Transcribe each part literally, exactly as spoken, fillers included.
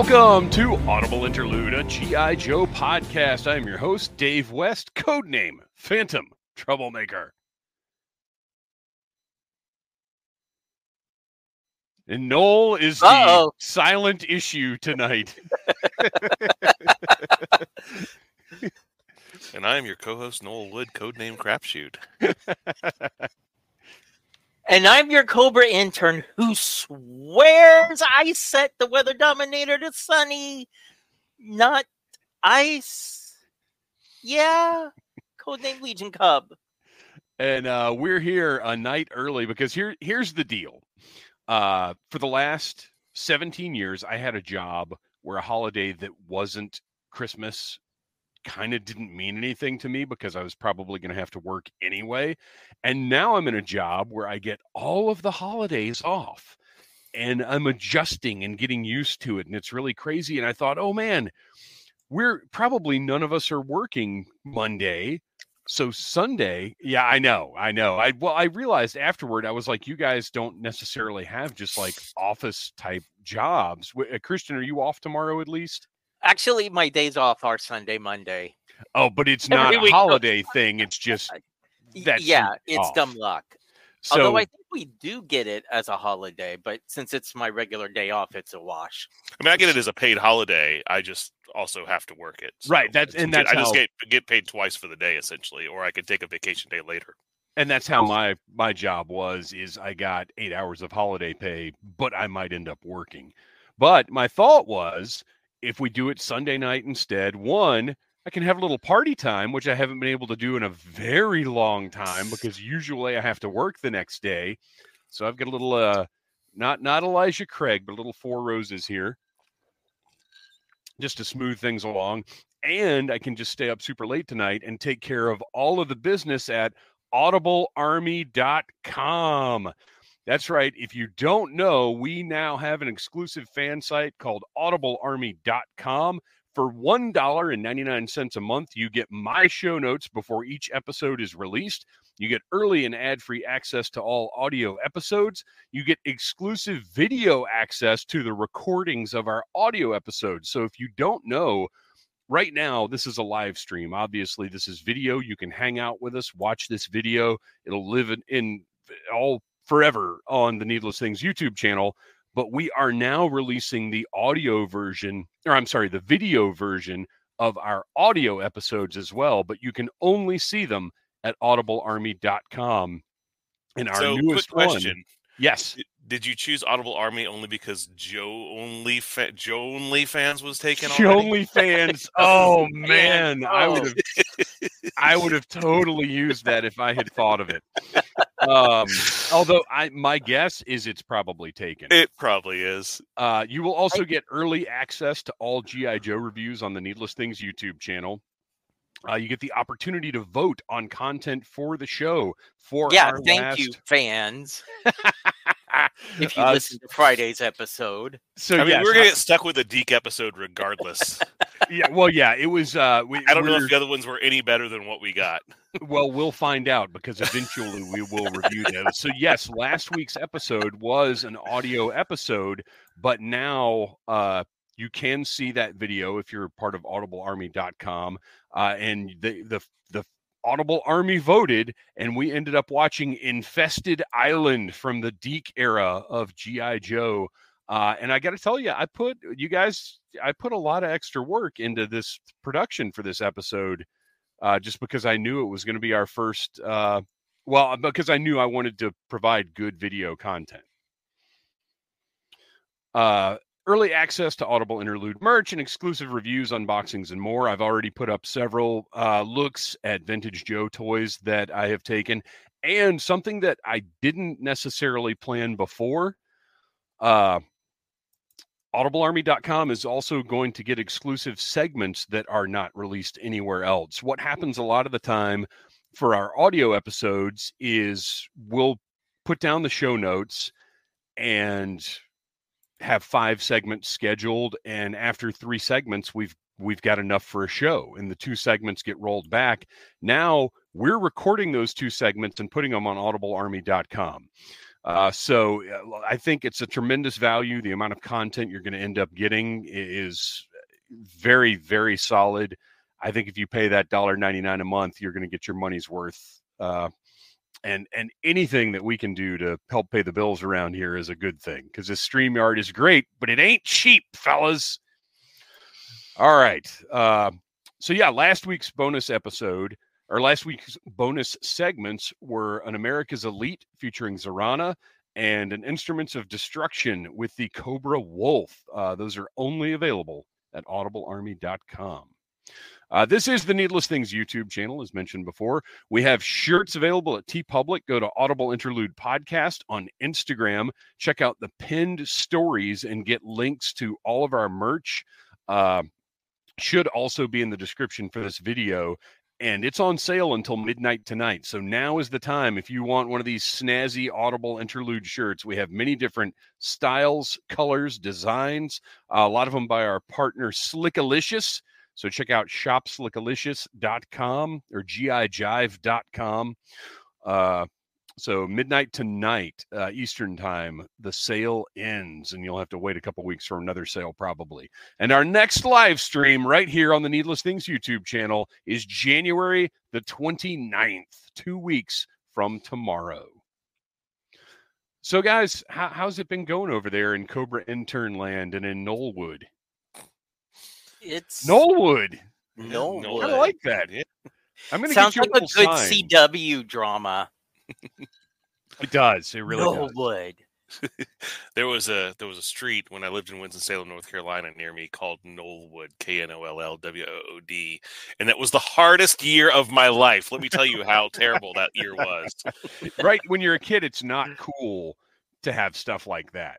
Welcome to Audible Interlude, a G I. Joe podcast. I am your host, Dave West, codename Phantom Troublemaker. And Noel is Uh-oh. the silent issue tonight. And I am your co-host, Noel Wood, codename Crapshoot. And I'm your Cobra Intern who swears I set the weather dominator to sunny, not ice. Yeah, codename Legion Cub. And uh, we're here a night early because here, here's the deal. Uh, for the last seventeen years, I had a job where a holiday that wasn't Christmas kind of didn't mean anything to me because I was probably going to have to work anyway. And now I'm in a job where I get all of the holidays off and I'm adjusting and getting used to it. And it's really crazy. And I thought, oh man, we're probably none of us are working Monday. So Sunday. Yeah, I know. I know. I, well, I realized afterward, I was like, you guys don't necessarily have just like office type jobs. Christian, are you off tomorrow at least? Actually, my days off are Sunday, Monday. Oh, but it's not Every a holiday goes, thing. It's just that's yeah, it's off. Dumb luck. So, although I think we do get it as a holiday, but since it's my regular day off, it's a wash. I mean, I get it as a paid holiday. I just also have to work it. So right. That's and that's I just how, get get paid twice for the day, essentially, or I could take a vacation day later. And that's how my my job was. Is I got eight hours of holiday pay, but I might end up working. But my thought was, if we do it Sunday night instead, one, I can have a little party time, which I haven't been able to do in a very long time because usually I have to work the next day. So I've got a little, uh, not not Elijah Craig, but a little Four Roses here just to smooth things along. And I can just stay up super late tonight and take care of all of the business at Audible Army dot com. That's right. If you don't know, we now have an exclusive fan site called Audible Army dot com. For one dollar and ninety-nine cents a month, you get my show notes before each episode is released. You get early and ad-free access to all audio episodes. You get exclusive video access to the recordings of our audio episodes. So if you don't know, right now, this is a live stream. Obviously, this is video. You can hang out with us, watch this video. It'll live in, in all forever on the Needless Things YouTube channel, but we are now releasing the audio version, or I'm sorry, the video version of our audio episodes as well, but you can only see them at Audible Army dot com. And our so, newest quick question. One, yes. Did you choose Audible Army only because Joe only fa- Joe only fans was taken on? Joe only fans. Oh man, oh. I would have I would have totally used that if I had thought of it. Um, although I, my guess is it's probably taken. It probably is. Uh, you will also get early access to all G I. Joe reviews on the Needless Things YouTube channel. Uh, you get the opportunity to vote on content for the show. For yeah, our thank last... you, fans. If you uh, listen to Friday's episode. So I mean, yes, we're going to get stuck with a Deke episode regardless. Yeah, well, yeah, it was... Uh, we, I don't know if the other ones were any better than what we got. Well, we'll find out because eventually we will review those. So yes, last week's episode was an audio episode, but now uh, you can see that video if you're part of Audible Army dot com. Uh, and the, the, the Audible Army voted, and we ended up watching Infested Island from the Deke era of G I. Joe. Uh, and I got to tell you, I put you guys, I put a lot of extra work into this production for this episode, uh, just because I knew it was going to be our first. Uh, well, because I knew I wanted to provide good video content. Uh, early access to Audible Interlude merch and exclusive reviews, unboxings, and more. I've already put up several uh, looks at vintage Joe toys that I have taken, and something that I didn't necessarily plan before. Uh, Audible Army dot com is also going to get exclusive segments that are not released anywhere else. What happens a lot of the time for our audio episodes is we'll put down the show notes and have five segments scheduled. And after three segments, we've, we've got enough for a show and the two segments get rolled back. Now we're recording those two segments and putting them on Audible Army dot com. Uh, so I think it's a tremendous value. The amount of content you're going to end up getting is very, very solid. I think if you pay that one dollar ninety-nine a month, you're going to get your money's worth. Uh, and and anything that we can do to help pay the bills around here is a good thing, because this StreamYard is great, but it ain't cheap, fellas. All right. Uh, so, yeah, last week's bonus episode, or last week's bonus segments, were An America's Elite featuring Zorana and an Instruments of Destruction with the Cobra Wolf. Uh, those are only available at audible army dot com. Uh, this is the Needless Things YouTube channel, as mentioned before. We have shirts available at TeePublic. Go to Audible Interlude Podcast on Instagram. Check out the pinned stories and get links to all of our merch. Uh, should also be in the description for this video. And it's on sale until midnight tonight. So now is the time. If you want one of these snazzy Audible Interlude shirts, we have many different styles, colors, designs. Uh, a lot of them by our partner Slickalicious. So check out shop slickalicious dot com or G I jive dot com. Uh, so midnight tonight, uh, Eastern time, the sale ends, and you'll have to wait a couple weeks for another sale probably. And our next live stream right here on the Needless Things YouTube channel is January the twenty-ninth, two weeks from tomorrow. So guys, how, how's it been going over there in Cobra Intern land and in Knollwood? It's Knollwood. Knollwood. I like that. I'm gonna Sounds get you like a, a good sign. C W drama. It does. It really Knollwood. Does. there was a there was a street when I lived in Winston-Salem, North Carolina, near me called Knollwood, K N O L L W O O D, and that was the hardest year of my life. Let me tell you how terrible that year was. Right when you're a kid, it's not cool to have stuff like that.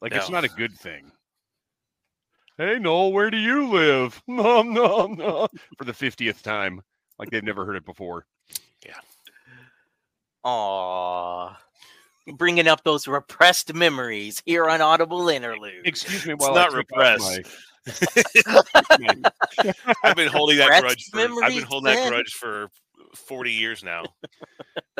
Like no. It's not a good thing. Hey, Noel, where do you live? Nom, nom, nom. For the fiftieth time. Like they've never heard it before. Yeah. Aww. Bringing up those repressed memories here on Audible Interlude. Excuse me while it's I not repressed. My... I've been holding that grudge for, I've been holding that grudge for forty years now.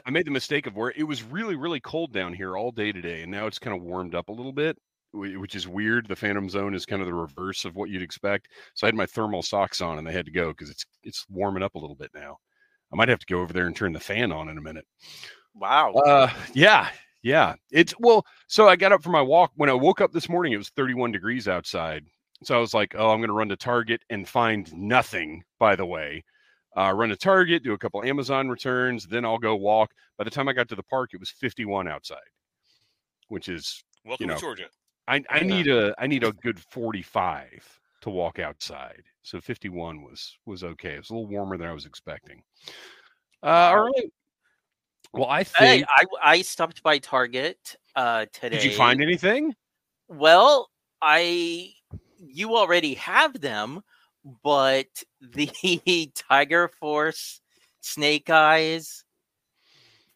I made the mistake of where it was really, really cold down here all day today, and now it's kind of warmed up a little bit, which is weird. The Phantom Zone is kind of the reverse of what you'd expect. So I had my thermal socks on and they had to go because it's it's warming up a little bit now. I might have to go over there and turn the fan on in a minute. Wow. Uh, yeah. Yeah. It's well, so I got up for my walk. When I woke up this morning, it was thirty-one degrees outside. So I was like, oh, I'm going to run to Target and find nothing, by the way. Uh, run to Target, do a couple Amazon returns, then I'll go walk. By the time I got to the park, it was fifty-one outside, which is, welcome you know, to Georgia. I, I need a I need a good forty-five to walk outside. So fifty-one was was okay. It was a little warmer than I was expecting. Uh, all right. Well, I think hey, I I stopped by Target uh, today. Did you find anything? Well, I you already have them, but the Tiger Force Snake Eyes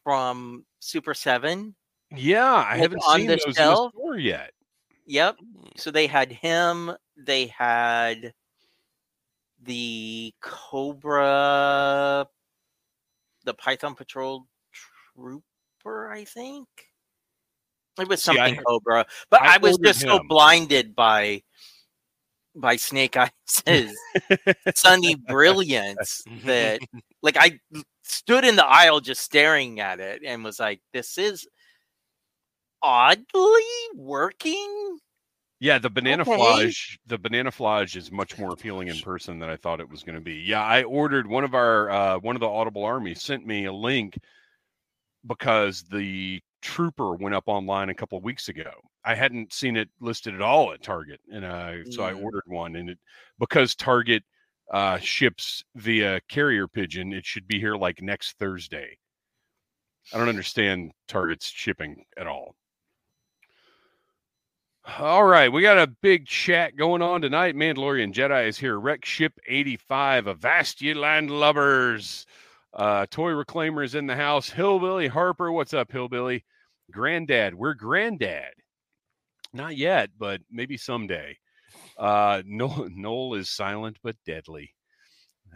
from Super seven. Yeah, I haven't seen those in the store yet. Yep. So they had him. They had the Cobra, the Python Patrol Trooper, I think. It was something See, I, Cobra. But I, I was just him. so blinded by by Snake Eyes' sunny brilliance that, like, I stood in the aisle just staring at it and was like, this is oddly working. Yeah, the banana okay. flage, the banana flage is much more appealing in person than I thought it was going to be. Yeah, I ordered one of our uh, one of the Audible Army sent me a link because the trooper went up online a couple of weeks ago. I hadn't seen it listed at all at Target, and I so mm. I ordered one. And it, because Target uh, ships via carrier pigeon, it should be here like next Thursday. I don't understand Target's shipping at all. All right, we got a big chat going on tonight. Mandalorian Jedi is here. Wreck Ship eighty-five, Avast Ye Landlubbers. Uh, Toy Reclaimer is in the house. Hillbilly Harper, what's up, Hillbilly? Granddad, we're granddad. Not yet, but maybe someday. Uh, Noel, Noel is silent but deadly.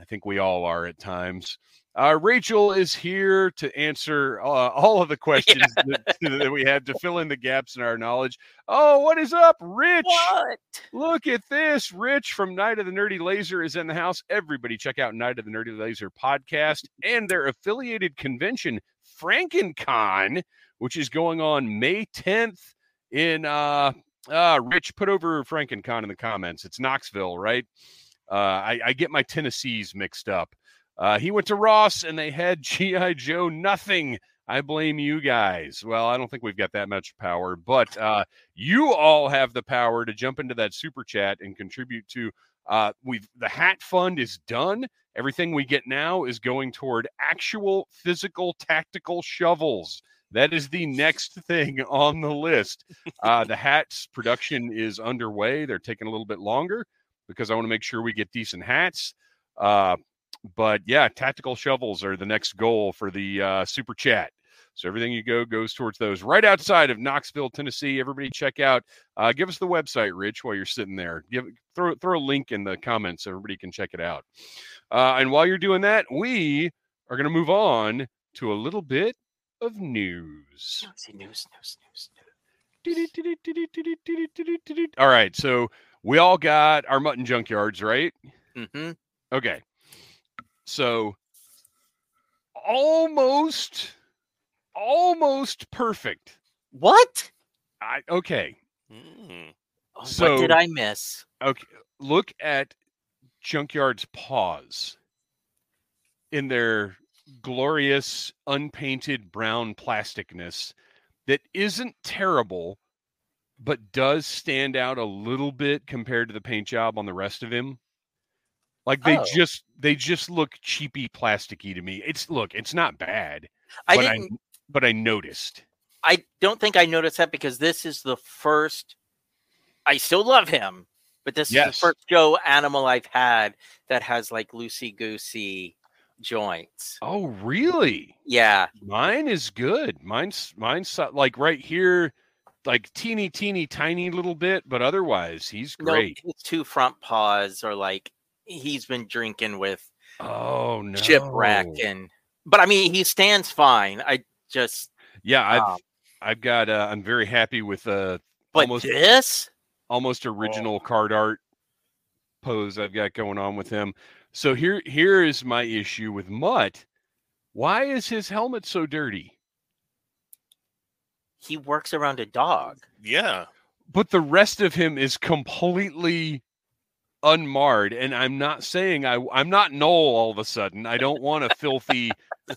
I think we all are at times. Uh, Rachel is here to answer uh, all of the questions yeah. that, that we had to fill in the gaps in our knowledge. Oh, what is up, Rich? What? Look at this. Rich from Night of the Nerdy Laser is in the house. Everybody check out Night of the Nerdy Laser podcast and their affiliated convention, FrankenCon, which is going on May tenth in, uh, uh, Rich, put over FrankenCon in the comments. It's Knoxville, right? Uh, I, I get my Tennessees mixed up. Uh, he went to Ross, and they had G I Joe nothing. I blame you guys. Well, I don't think we've got that much power, but uh, you all have the power to jump into that super chat and contribute to. Uh, we've the hat fund is done. Everything we get now is going toward actual physical tactical shovels. That is the next thing on the list. Uh, the hats production is underway. They're taking a little bit longer because I want to make sure we get decent hats. Uh, But yeah, tactical shovels are the next goal for the uh, super chat. So everything you go goes towards those right outside of Knoxville, Tennessee. Everybody check out. Uh, give us the website, Rich, while you're sitting there. Give throw throw a link in the comments so everybody can check it out. Uh, and while you're doing that, we are going to move on to a little bit of news. News, news, news, news. All right, so we all got our mutton junkyards, right? Mm-hmm. Okay. So almost, almost perfect. What? I okay. Mm. Oh, so, what did I miss? Okay. Look at Junkyard's paws in their glorious, unpainted brown plasticness that isn't terrible, but does stand out a little bit compared to the paint job on the rest of him. Like they oh. just they just look cheapy, plasticky to me. It's look, it's not bad. I but didn't, I but I noticed. I don't think I noticed that because this is the first. I still love him, but this yes. is the first Joe animal I've had that has like loosey goosey joints. Oh, really? Yeah. Mine is good. Mine's mine's like right here. Like teeny, teeny, tiny little bit, but otherwise he's great. No, his two front paws are like. He's been drinking with oh no Shipwreck and but I mean he stands fine. I just yeah I've um, I've got uh, I'm very happy with uh but almost this almost original oh. card art pose I've got going on with him. So here here is my issue with Mutt. Why is his helmet so dirty? He works around a dog. Yeah, but the rest of him is completely unmarred, and I'm not saying I, I'm not Noel all of a sudden. I don't want a filthy,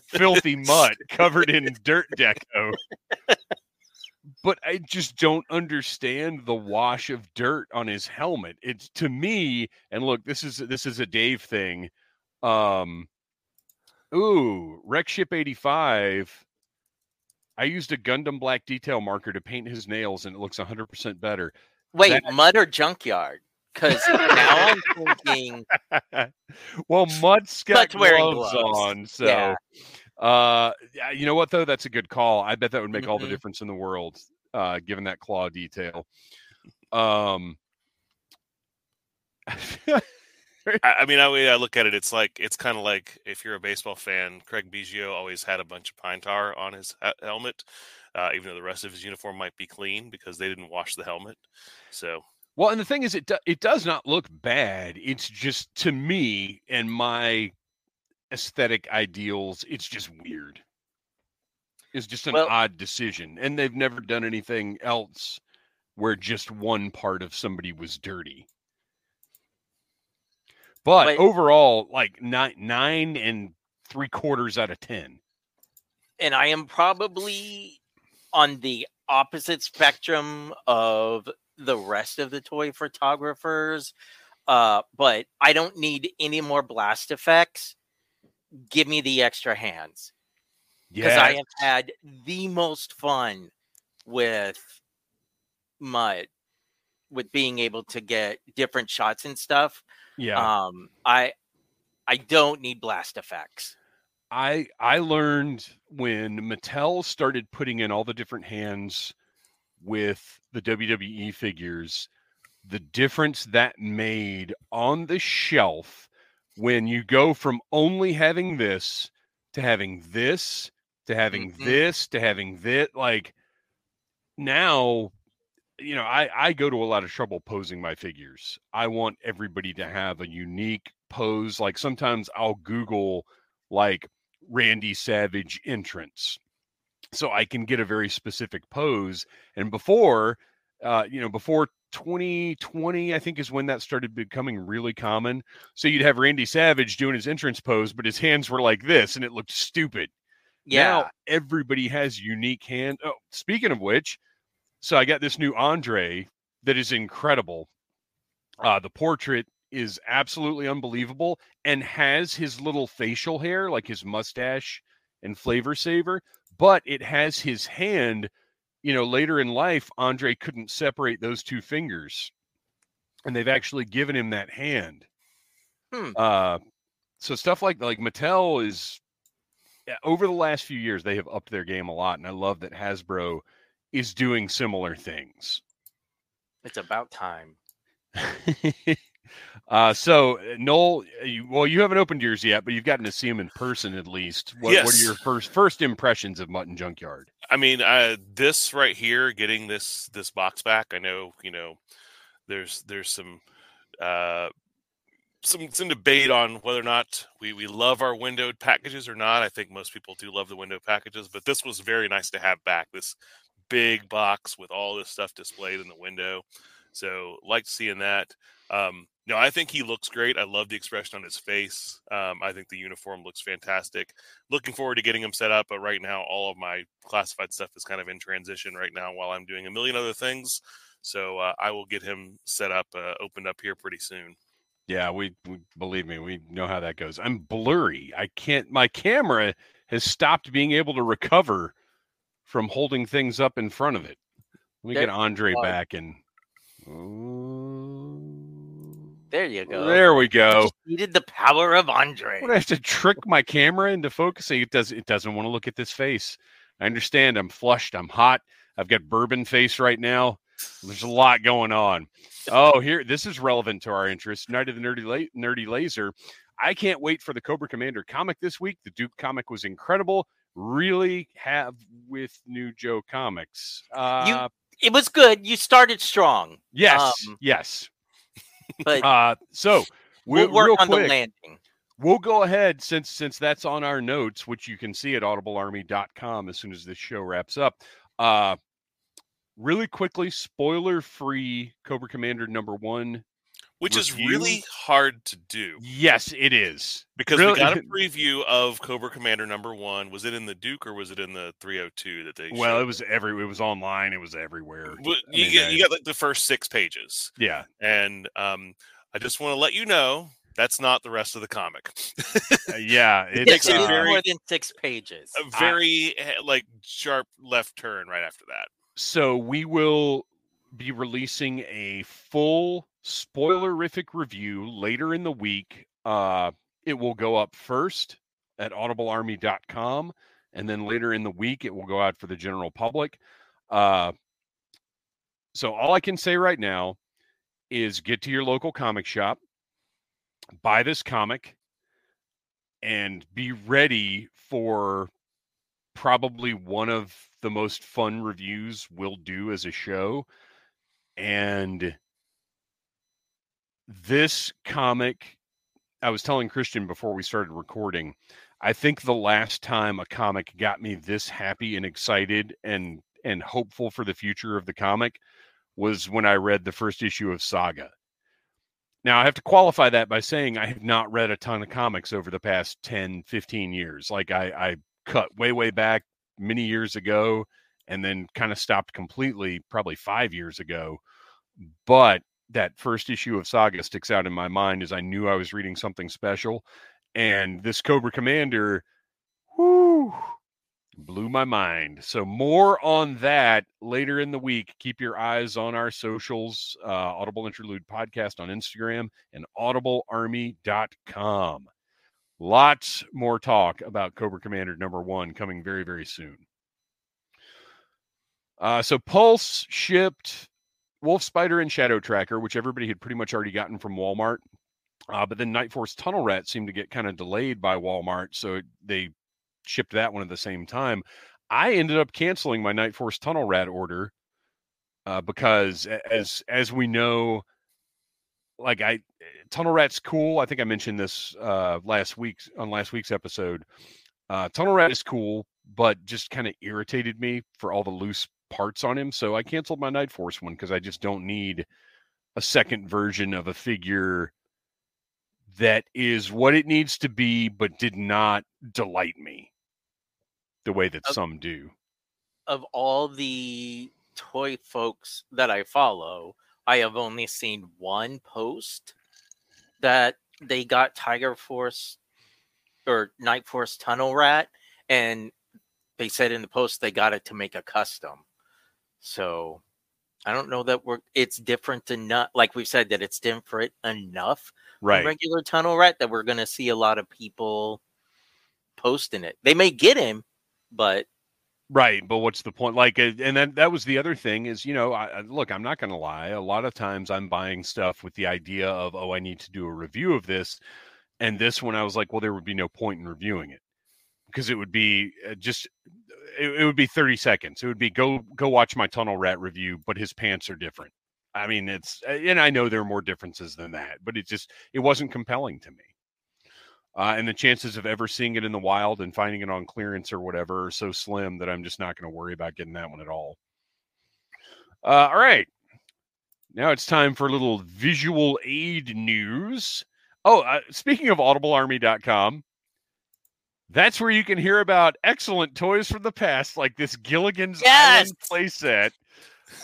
filthy mutt covered in dirt deco. But I just don't understand the wash of dirt on his helmet. It's to me, and look, this is this is a Dave thing. Um, ooh, Wreck Ship eighty-five. I used a Gundam black detail marker to paint his nails, and it looks one hundred percent better. Wait, that, Mud or Junkyard? Because now I'm thinking, well, Mutt's got gloves, gloves on, so yeah. uh, you know what though? That's a good call. I bet that would make mm-hmm. all the difference in the world, uh, given that claw detail. Um, I, I mean, I, I look at it. It's like it's kind of like if you're a baseball fan, Craig Biggio always had a bunch of pine tar on his helmet, uh, even though the rest of his uniform might be clean because they didn't wash the helmet. So. Well, and the thing is, it do, it does not look bad. It's just, to me and my aesthetic ideals, it's just weird. It's just an well, odd decision. And they've never done anything else where just one part of somebody was dirty. But wait, overall, like nine, nine and three quarters out of ten. And I am probably on the opposite spectrum of the rest of the toy photographers, uh, but I don't need any more blast effects. Give me the extra hands. Because yes. I have had the most fun with Mutt, with being able to get different shots and stuff. Yeah. Um, I I don't need blast effects. I I learned when Mattel started putting in all the different hands with the W W E figures, the difference that made on the shelf when you go from only having this to having this to having mm-hmm. this to having this, like now, you know, I, I go to a lot of trouble posing my figures. I want everybody to have a unique pose. Like sometimes I'll Google like Randy Savage entrance, so I can get a very specific pose. And before, uh, you know, before twenty twenty, I think is when that started becoming really common. So you'd have Randy Savage doing his entrance pose, but his hands were like this and it looked stupid. Yeah. Now everybody has unique hand. Oh, speaking of which, so I got this new Andre that is incredible. Uh, the portrait is absolutely unbelievable and has his little facial hair, like his mustache and flavor saver, but it has his hand. You know, later in life, Andre couldn't separate those two fingers, and they've actually given him that hand. Hmm. Uh, so stuff like like Mattel is, over the last few years, they have upped their game a lot, and I love that Hasbro is doing similar things. It's about time. uh, so, Noel, you, well, you haven't opened yours yet, but you've gotten to see him in person at least. What, yes. What are your first first impressions of Mutt and Junkyard? I mean, uh, this right here, getting this this box back. I know, you know, there's there's some uh, some some debate on whether or not we, we love our windowed packages or not. I think most people do love the window packages, but this was very nice to have back. This big box with all this stuff displayed in the window. So liked seeing that. Um, no, I think he looks great. I love the expression on his face. Um, I think the uniform looks fantastic. Looking forward to getting him set up, but right now all of my classified stuff is kind of in transition right now while I'm doing a million other things. So uh, I will get him set up, uh, opened up here pretty soon. Yeah, we, we believe me, we know how that goes. I'm blurry. I can't, my camera has stopped being able to recover from holding things up in front of it. Let me There's get Andre back and... There you go. There we go. I just needed the power of Andre. What, I have to trick my camera into focusing? It does. It doesn't want to look at this face. I understand. I'm flushed. I'm hot. I've got bourbon face right now. There's a lot going on. Oh, here. This is relevant to our interest. Night of the Nerdy La- Nerdy Laser. I can't wait for the Cobra Commander comic this week. The Duke comic was incredible. Really have with New Joe Comics. Uh, you, it was good. You started strong. Yes. Um, yes. But uh, so we'll work real on quick, the landing. We'll go ahead since since that's on our notes, which you can see at audible army dot com as soon as this show wraps up. Uh, really quickly, spoiler free Cobra Commander number one, which review. Is really hard to do. Yes, it is, because really? We got a preview of Cobra Commander number one. Was it in the Duke or was it in the three oh two that they? Well, showed? It was every. It was online. It was everywhere. Well, you, I mean, get, I, you got like the first six pages. Yeah, and um, I just want to let you know that's not the rest of the comic. uh, yeah, it takes uh, more than six pages. A very I, like sharp left turn right after that. So we will be releasing a full spoilerific review later in the week. Uh, it will go up first at audible army dot com, and then later in the week it will go out for the general public. Uh, so all I can say right now is get to your local comic shop, buy this comic, and be ready for probably one of the most fun reviews we'll do as a show. And this comic, I was telling Christian before we started recording, I think the last time a comic got me this happy and excited and and hopeful for the future of the comic was when I read the first issue of Saga. Now, I have to qualify that by saying I have not read a ton of comics over the past ten, fifteen years. Like I, I cut way, way back many years ago and then kind of stopped completely probably five years ago. But that first issue of Saga sticks out in my mind as I knew I was reading something special. And this Cobra Commander, whoo, blew my mind. So more on that later in the week. Keep your eyes on our socials, uh, Audible Interlude Podcast on Instagram and audible army dot com. Lots more talk about Cobra Commander number one coming very, very soon. Uh, so Pulse shipped Wolf Spider and Shadow Tracker, which everybody had pretty much already gotten from Walmart. Uh, but then Night Force Tunnel Rat seemed to get kind of delayed by Walmart, so it, they shipped that one at the same time. I ended up canceling my Night Force Tunnel Rat order uh, because, as as we know, like I Tunnel Rat's cool. I think I mentioned this uh, last week on last week's episode. Uh, Tunnel Rat is cool, but just kind of irritated me for all the loose parts on him. So I canceled my Night Force one because I just don't need a second version of a figure that is what it needs to be, but did not delight me the way that of, some do. Of all the toy folks that I follow, I have only seen one post that they got Tiger Force or Night Force Tunnel Rat, and they said in the post they got it to make a custom. So I don't know that we're, it's different enough. Like we've said, that it's different enough right. from regular Tunnel Rat that we're going to see a lot of people posting it. They may get him, but. Right. But what's the point? Like, and then that was the other thing is, you know, I, look, I'm not going to lie. A lot of times I'm buying stuff with the idea of, oh, I need to do a review of this. And this one, I was like, well, there would be no point in reviewing it. Because it would be just, it, it would be thirty seconds. It would be go go watch my Tunnel Rat review, but his pants are different. I mean, it's, and I know there are more differences than that, but it just, it wasn't compelling to me. Uh, and the chances of ever seeing it in the wild and finding it on clearance or whatever are so slim that I'm just not going to worry about getting that one at all. Uh, all right. Now it's time for a little visual aid news. Oh, uh, speaking of Audible Army dot com, that's where you can hear about excellent toys from the past, like this Gilligan's yes! Island playset.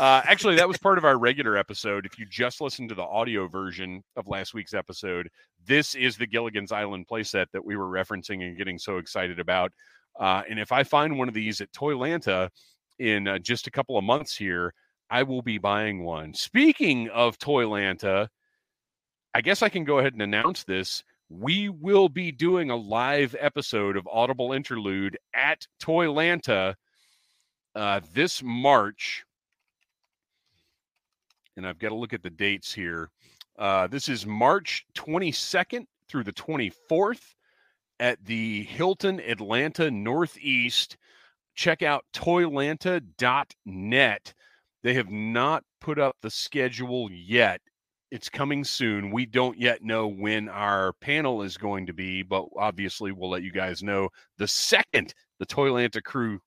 Uh, actually, that was part of our regular episode. If you just listened to the audio version of last week's episode, this is the Gilligan's Island playset that we were referencing and getting so excited about. Uh, and if I find one of these at Toylanta in uh, just a couple of months here, I will be buying one. Speaking of Toylanta, I guess I can go ahead and announce this. We will be doing a live episode of Audible Interlude at Toylanta uh, this March. And I've got to look at the dates here. Uh, this is March twenty-second through the twenty-fourth at the Hilton Atlanta Northeast. Check out Toylanta dot net. They have not put up the schedule yet. It's coming soon. We don't yet know when our panel is going to be, but obviously we'll let you guys know the second the Toylanta crew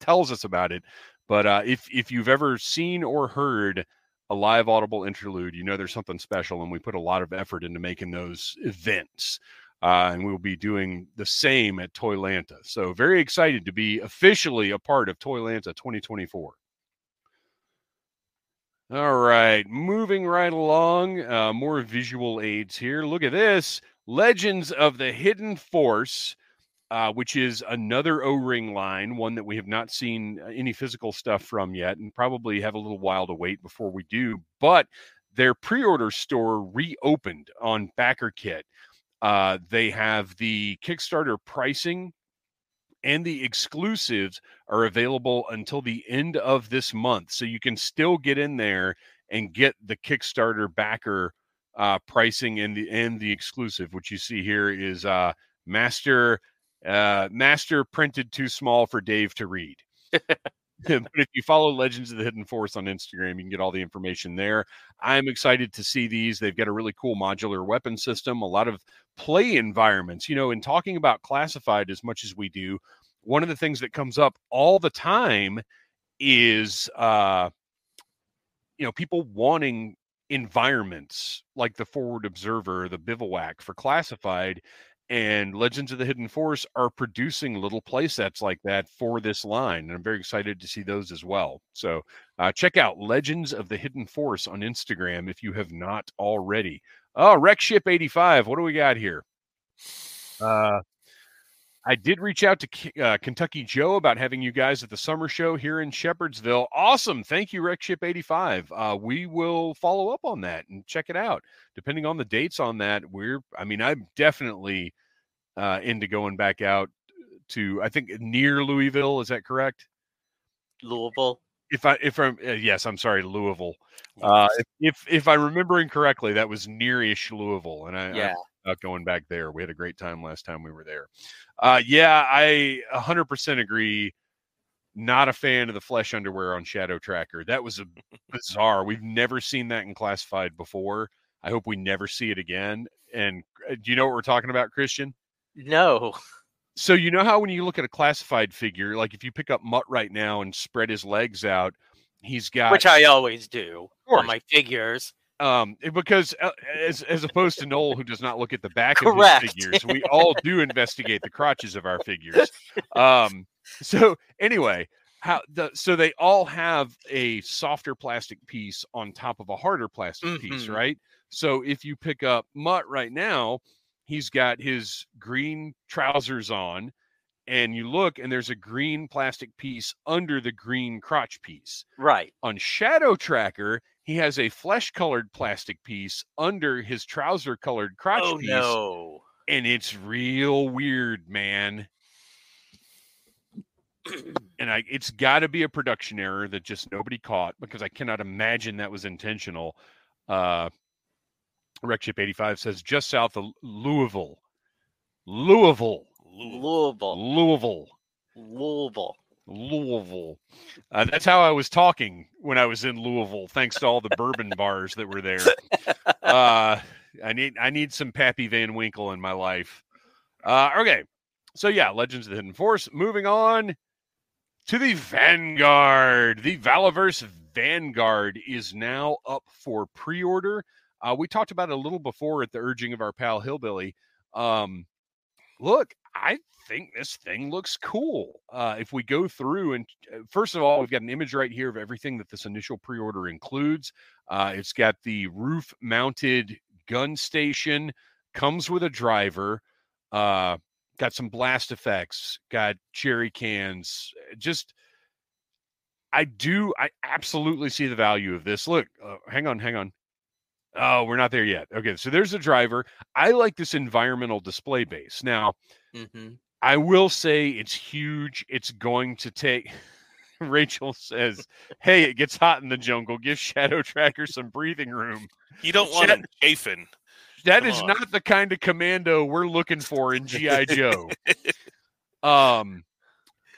tells us about it. But uh, if, if you've ever seen or heard a live Audible Interlude, you know there's something special, and we put a lot of effort into making those events. Uh, and we'll be doing the same at Toylanta. So very excited to be officially a part of Toylanta twenty twenty-four. All right, moving right along. Uh, more visual aids here. Look at this. Legends of the Hidden Force, uh, which is another O-ring line, one that we have not seen any physical stuff from yet and probably have a little while to wait before we do. But their pre-order store reopened on BackerKit. Uh, they have the Kickstarter pricing and the exclusives are available until the end of this month. So you can still get in there and get the Kickstarter backer uh, pricing and the and the exclusive. What you see here is uh, master uh, master printed too small for Dave to read. But if you follow Legends of the Hidden Force on Instagram, you can get all the information there. I'm excited to see these. They've got a really cool modular weapon system, a lot of play environments. You know, in talking about classified as much as we do, one of the things that comes up all the time is, uh, you know, people wanting environments like the Forward Observer, the Bivouac for classified. And Legends of the Hidden Force are producing little play sets like that for this line. And I'm very excited to see those as well. So uh, check out Legends of the Hidden Force on Instagram if you have not already. Oh, Wreck Ship eighty-five. What do we got here? Uh, I did reach out to K- uh, Kentucky Joe about having you guys at the summer show here in Shepherdsville. Awesome. Thank you, Wreck Ship eighty-five. Uh, we will follow up on that and check it out. Depending on the dates on that, we're, I mean, I'm definitely uh, into going back out to, I think, near Louisville. Is that correct? Louisville. if I if I'm uh, yes, I'm sorry, Louisville. Uh, if if I'm remembering correctly, that was nearish Louisville, and I yeah. I ended up going back there. We had a great time last time we were there. Uh, yeah, I one hundred percent agree. Not a fan of the flesh underwear on Shadow Tracker. That was a bizarre. We've never seen that in classified before. I hope we never see it again. And do you know what we're talking about, Christian? No. So you know how when you look at a classified figure, like if you pick up Mutt right now and spread his legs out, he's got... Which I always do on my figures. Um, because uh, as as opposed to Noel, who does not look at the back Correct. Of his figures, we all do investigate the crotches of our figures. Um, so anyway, how the, so they all have a softer plastic piece on top of a harder plastic mm-hmm. piece, right? So if you pick up Mutt right now, he's got his green trousers on, and you look, and there's a green plastic piece under the green crotch piece. Right. On Shadow Tracker, he has a flesh-colored plastic piece under his trouser-colored crotch oh, piece. No. And it's real weird, man. And I, it's got to be a production error that just nobody caught, because I cannot imagine that was intentional. Uh, Wreck Ship eighty-five says, just south of Louisville. Louisville. Louisville. Louisville. Louisville. Louisville. Uh, that's how I was talking when I was in Louisville, thanks to all the bourbon bars that were there. Uh, I need I need some Pappy Van Winkle in my life. Uh, okay. So, yeah, Legends of the Hidden Force. Moving on to the Vanguard. The Valaverse Vanguard is now up for pre-order. Uh, we talked about it a little before at the urging of our pal Hillbilly. Um, look, I think this thing looks cool. Uh, if we go through, and uh, first of all, we've got an image right here of everything that this initial pre-order includes. Uh, it's got the roof-mounted gun station, comes with a driver, uh, got some blast effects, got cherry cans. Just, I do, I absolutely see the value of this. Look, uh, hang on, hang on. Oh, we're not there yet. Okay, so there's the driver. I like this environmental display base. Now, mm-hmm. I will say it's huge. It's going to take... Rachel says, hey, it gets hot in the jungle. Give Shadow Tracker some breathing room. You don't want him chafing. That Come is on. Not the kind of commando we're looking for in G I Joe. um,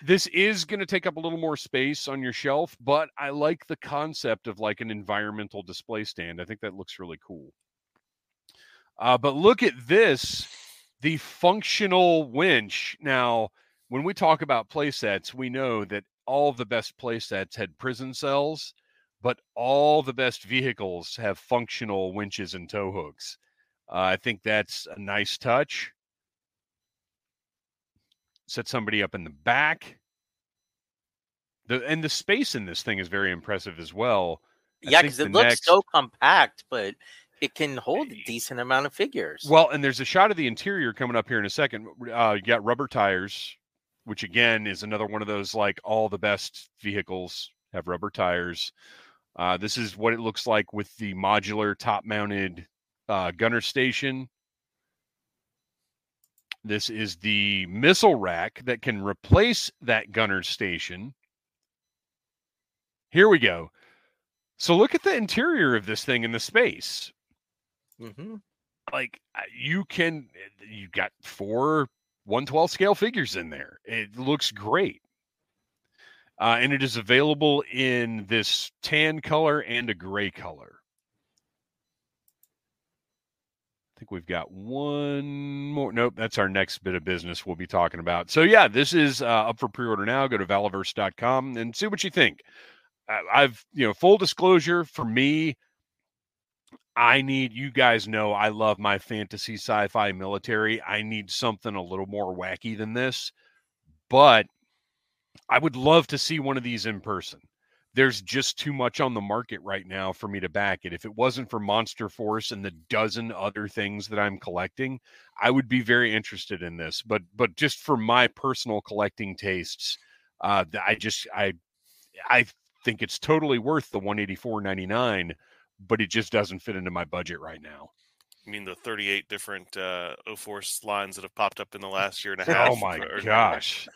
this is going to take up a little more space on your shelf, but I like the concept of like an environmental display stand. I think that looks really cool. Uh, but look at this, the functional winch. Now, when we talk about play sets, we know that all the best play sets had prison cells, but all the best vehicles have functional winches and tow hooks. Uh, I think that's a nice touch. Set somebody up in the back. The and the space in this thing is very impressive as well. I yeah, because it looks next... so compact, but it can hold a decent amount of figures. Well, and there's a shot of the interior coming up here in a second. Uh, you got rubber tires, which again is another one of those, like all the best vehicles have rubber tires. Uh, this is what it looks like with the modular top-mounted uh, gunner station. This is the missile rack that can replace that gunner station. Here we go. So look at the interior of this thing in the space. Mm-hmm. Like you can, you got four one twelfth scale figures in there. It looks great. Uh, and it is available in this tan color and a gray color. I think we've got one more. Nope, that's our next bit of business we'll be talking about. So, yeah, this is uh, up for pre-order now. Go to Valaverse dot com and see what you think. I, I've, you know, full disclosure, for me, I need, you guys know I love my fantasy sci-fi military. I need something a little more wacky than this. But I would love to see one of these in person. There's just too much on the market right now for me to back it. If it wasn't for Monster Force and the dozen other things that I'm collecting, I would be very interested in this. But but just for my personal collecting tastes, uh, I just I I think it's totally worth the one hundred eighty-four ninety-nine, but it just doesn't fit into my budget right now. I mean, the thirty-eight different uh, O-Force lines that have popped up in the last year and a half. Oh my or, gosh.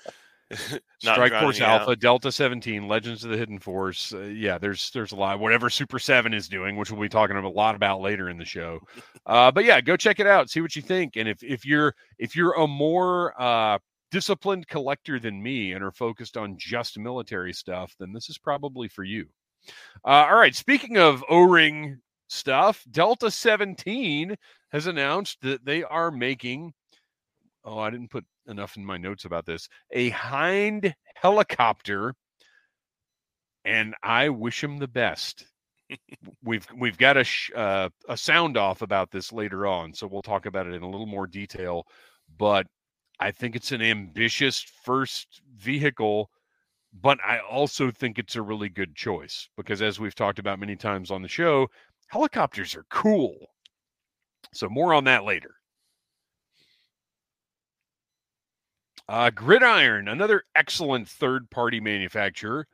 Strike Force Alpha, out. Delta seventeen, Legends of the Hidden Force. Uh, yeah, there's there's a lot. Whatever Super seven is doing, which we'll be talking a lot about later in the show. Uh, but yeah, go check it out. See what you think. And if if you're if you're a more uh, disciplined collector than me and are focused on just military stuff, then this is probably for you. Uh, all right. Speaking of O-ring stuff, Delta seventeen has announced that they are making. Oh, I didn't put enough in my notes about this. A Hind helicopter, and I wish him the best. we've we've got a sh- uh, a sound off about this later on, so we'll talk about it in a little more detail. But I think it's an ambitious first vehicle, but I also think it's a really good choice because, as we've talked about many times on the show, helicopters are cool. So more on that later. Uh, Gridiron, another excellent third-party manufacturer,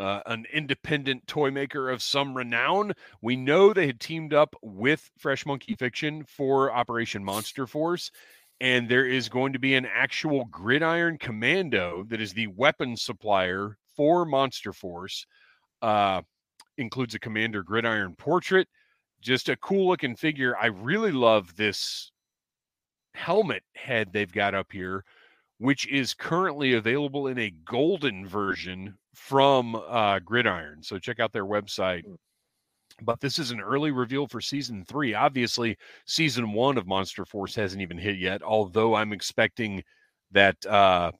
uh, an independent toy maker of some renown. We know they had teamed up with Fresh Monkey Fiction for Operation Monster Force, and there is going to be an actual Gridiron Commando that is the weapon supplier for Monster Force. Uh, includes a Commander Gridiron portrait. Just a cool-looking figure. I really love this helmet head they've got up here, which is currently available in a golden version from uh, Gridiron. So check out their website. But this is an early reveal for season three. Obviously, season one of Monster Force hasn't even hit yet, although I'm expecting that uh,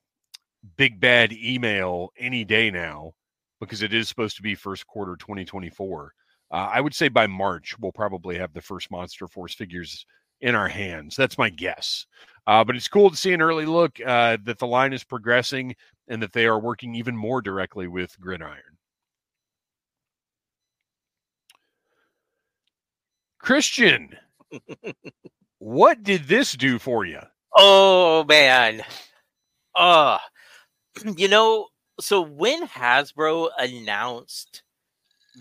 big bad email any day now, because it is supposed to be first quarter twenty twenty-four. Uh, I would say by March, we'll probably have the first Monster Force figures in our hands. That's my guess. Uh, but it's cool to see an early look uh, that the line is progressing and that they are working even more directly with Gridiron. Christian, what did this do for you? Oh, man. Uh, you know, so when Hasbro announced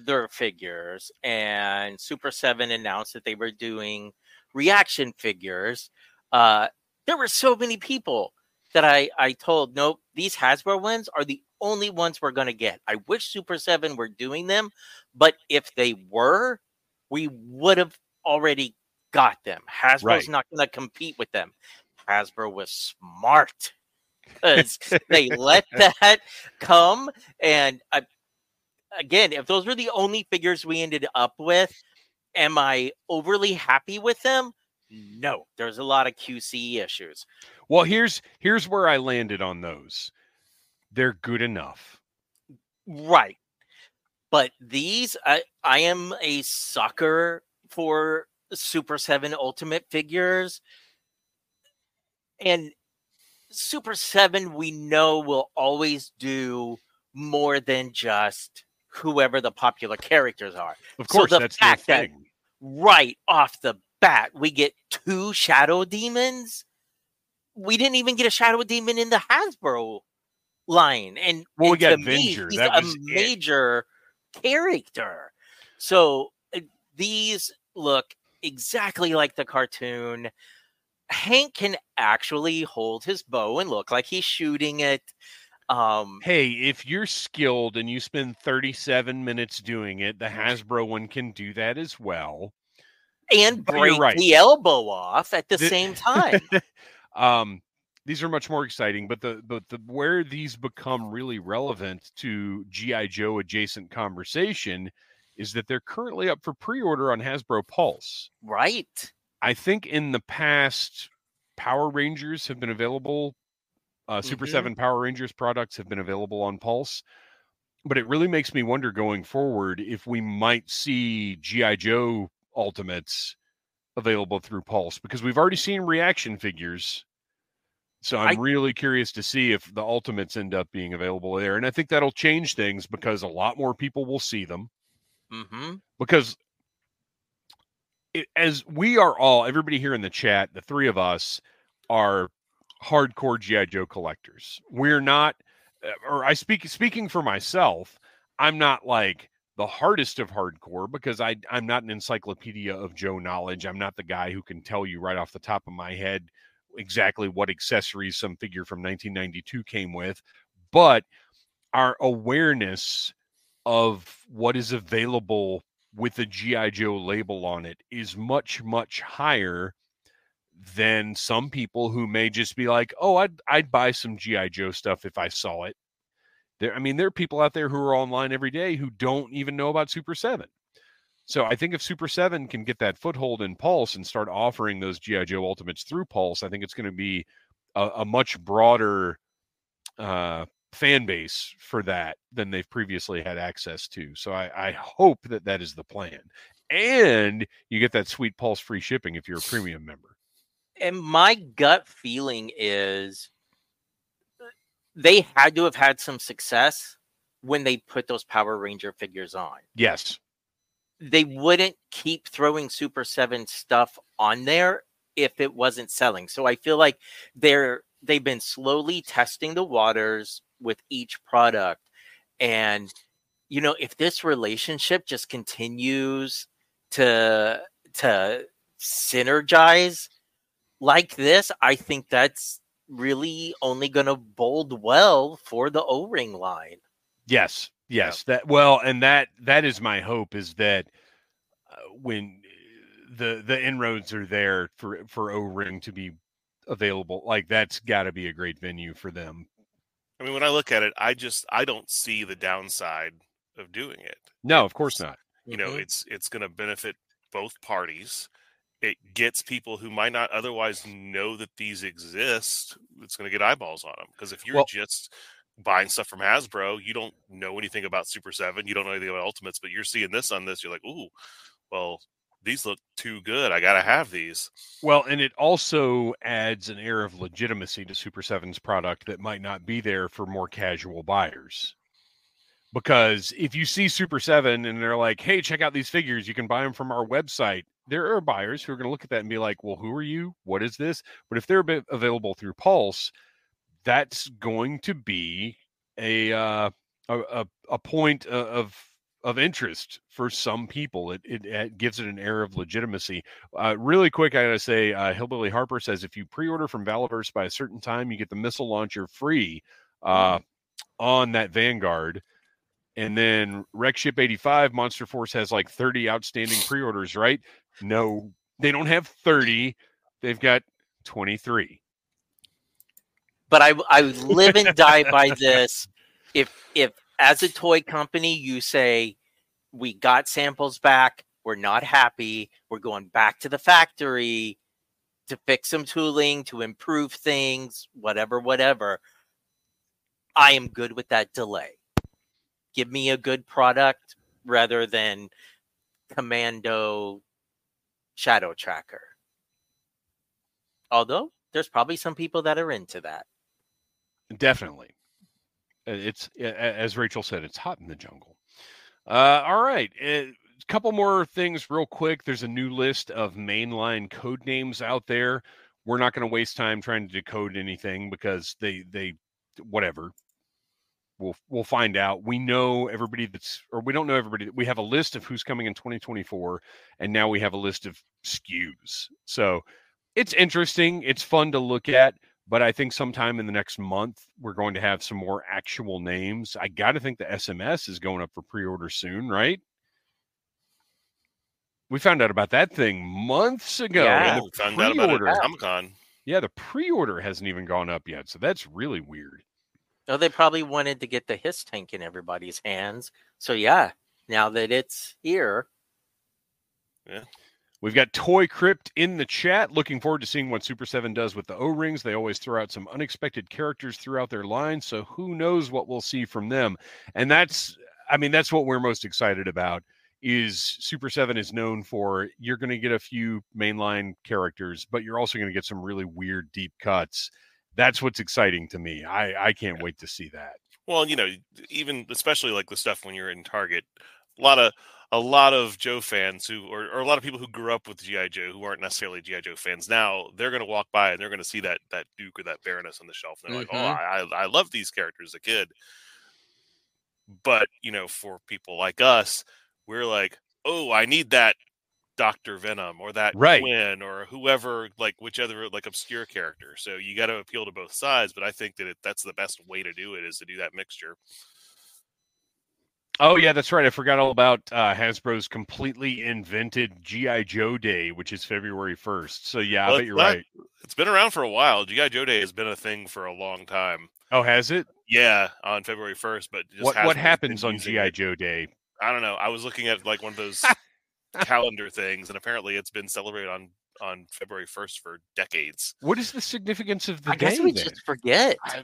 their figures and Super seven announced that they were doing reaction figures, uh there were so many people that I I told, nope, these Hasbro ones are the only ones we're gonna get. I wish Super seven were doing them, but if they were, we would have already got them. Hasbro's right. not gonna compete with them. Hasbro was smart because they let that come, and I, again, if those were the only figures we ended up with, am I overly happy with them? No, there's a lot of Q C issues. Well, here's here's where I landed on those. They're good enough. Right. But these, I, I am a sucker for Super seven Ultimate figures. And Super seven, we know, will always do more than just whoever the popular characters are. Of course, so the that's fact the thing. That right off the bat, we get two Shadow Demons. We didn't even get a Shadow Demon in the Hasbro line. And, well, and we got Venger. He's that was a major it. character. So uh, these look exactly like the cartoon. Hank can actually hold his bow and look like he's shooting it. Um, hey, if you're skilled and you spend thirty-seven minutes doing it, the Hasbro one can do that as well. And break right. the elbow off at the, the same time. um, these are much more exciting, but the, but the where these become really relevant to G I. Joe adjacent conversation is that they're currently up for pre-order on Hasbro Pulse. Right. I think in the past, Power Rangers have been available. Uh, Super mm-hmm. seven Power Rangers products have been available on Pulse, but it really makes me wonder going forward if we might see G I. Joe Ultimates available through Pulse, because we've already seen reaction figures. So I'm I... really curious to see if the Ultimates end up being available there. And I think that'll change things because a lot more people will see them. Mm-hmm. Because it, as we are all, everybody here in the chat, the three of us are hardcore G I. Joe collectors. We're not, or I speak, speaking for myself, I'm not like the hardest of hardcore because I, I'm not an encyclopedia of Joe knowledge. I'm not the guy who can tell you right off the top of my head exactly what accessories some figure from nineteen ninety-two came with, but our awareness of what is available with the G I Joe label on it is much, much higher than some people who may just be like, oh, I'd, I'd buy some G I Joe stuff if I saw it. There, I mean, there are people out there who are online every day who don't even know about Super seven. So I think if Super seven can get that foothold in Pulse and start offering those G I Joe Ultimates through Pulse, I think it's going to be a, a much broader uh, fan base for that than they've previously had access to. So I, I hope that that is the plan. And you get that sweet Pulse free shipping if you're a premium member. And my gut feeling is they had to have had some success when they put those Power Ranger figures on. Yes. They wouldn't keep throwing Super seven stuff on there if it wasn't selling. So I feel like they're, they've been slowly testing the waters with each product. And, you know, if this relationship just continues to, to synergize like this, I think that's really only going to bode well for the O-ring line. Yes, yes. Yeah. That well, and that that is my hope, is that uh, when the the inroads are there for for O-ring to be available, like that's got to be a great venue for them. I mean, when I look at it, I just I don't see the downside of doing it. No, of course not. You mm-hmm. know, it's it's going to benefit both parties. It gets people who might not otherwise know that these exist. It's going to get eyeballs on them. Because if you're well, just buying stuff from Hasbro, you don't know anything about Super seven. You don't know anything about Ultimates, but you're seeing this on this. You're like, ooh, well, these look too good. I got to have these. Well, and it also adds an air of legitimacy to Super seven's product that might not be there for more casual buyers. Because if you see Super seven and they're like, hey, check out these figures, you can buy them from our website, there are buyers who are going to look at that and be like, well, who are you? What is this? But if they're available through Pulse, that's going to be a uh, a, a point of of interest for some people. It, it, it gives it an air of legitimacy. Uh, really quick, I got to say, uh, Hillbilly Harper says, if you pre-order from Valiverse by a certain time, you get the missile launcher free uh, on that Vanguard. And then Wreck Ship eighty-five, Monster Force has like thirty outstanding pre-orders, right? No, they don't have thirty. They've got twenty-three. But I I live and die by this. If if as a toy company you say, we got samples back, we're not happy, we're going back to the factory to fix some tooling, to improve things, whatever, whatever, I am good with that delay. Give me a good product rather than Commando Shadow Tracker. Although there's probably some people that are into that. Definitely. It's, as Rachel said, it's hot in the jungle. Uh, all right. A couple more things real quick. There's a new list of mainline code names out there. We're not going to waste time trying to decode anything because they, they, whatever. We'll we'll find out. We know everybody that's, or we don't know everybody. We have a list of who's coming in twenty twenty-four, and now we have a list of S K Us. So it's interesting. It's fun to look at, but I think sometime in the next month, we're going to have some more actual names. I got to think the S M S is going up for pre-order soon, right? We found out about that thing months ago. Yeah, we found out about it at Comic-Con. Yeah, the pre-order hasn't even gone up yet, so that's really weird. No, they probably wanted to get the Hiss tank in everybody's hands. So, yeah, now that it's here. Yeah. We've got Toy Crypt in the chat. Looking forward to seeing what Super seven does with the O-rings. They always throw out some unexpected characters throughout their line. So who knows what we'll see from them. And that's, I mean, that's what we're most excited about, is Super seven is known for, you're going to get a few mainline characters, but you're also going to get some really weird deep cuts. That's what's exciting to me. I, I can't yeah. wait to see that. Well, you know, even especially like the stuff when you're in Target, a lot of a lot of Joe fans who, or, or a lot of people who grew up with G I. Joe who aren't necessarily G I. Joe fans now, they're going to walk by and they're going to see that that Duke or that Baroness on the shelf, and they're mm-hmm. like, oh, I I love these characters as a kid. But you know, for people like us, we're like, oh, I need that Doctor Venom or that right. Quinn or whoever, like whichever like obscure character. So you got to appeal to both sides, but I think that it, that's the best way to do it is to do that mixture. Oh yeah, that's right. I forgot all about uh, Hasbro's completely invented G I. Joe Day, which is February first. So yeah, well, I bet you're that, right. It's been around for a while. G I. Joe Day has been a thing for a long time. Oh, has it? Yeah, on February first. But just what, what happens on G I. Joe Day? I don't know. I was looking at like one of those calendar things, and apparently it's been celebrated on, on February first for decades. What is the significance of the I day? I guess we then? just forget. I,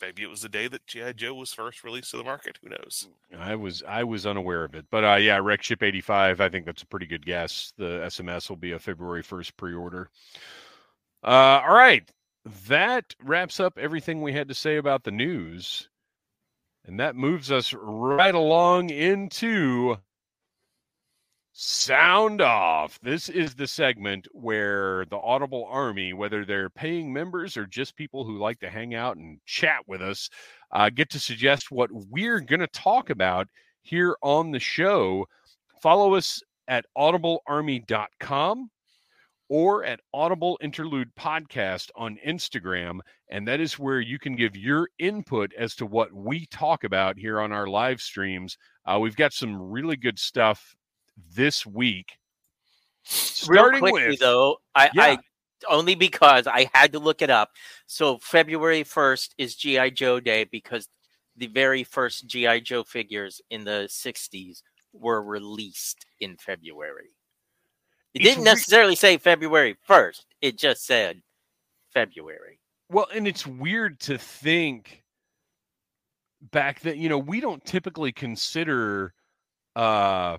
Maybe it was the day that G I. Joe was first released to the market. Who knows? I was I was unaware of it. But uh, yeah, Wreck Ship eighty-five, I think that's a pretty good guess. The S M S will be a February first pre-order. Uh, all right. That wraps up everything we had to say about the news. And that moves us right along into Sound Off. This is the segment where the Audible Army, whether they're paying members or just people who like to hang out and chat with us, uh, get to suggest what we're going to talk about here on the show. Follow us at audible army dot com or at Audible Interlude Podcast on Instagram, and that is where you can give your input as to what we talk about here on our live streams. Uh, we've got some really good stuff this week. Starting Real quickly, with, though, I, yeah. I only because I had to look it up. So February first is G I. Joe Day because the very first G I. Joe figures in the sixties were released in February. It it's didn't necessarily re- say February first. It just said February. Well, and it's weird to think back then, you know, we don't typically consider uh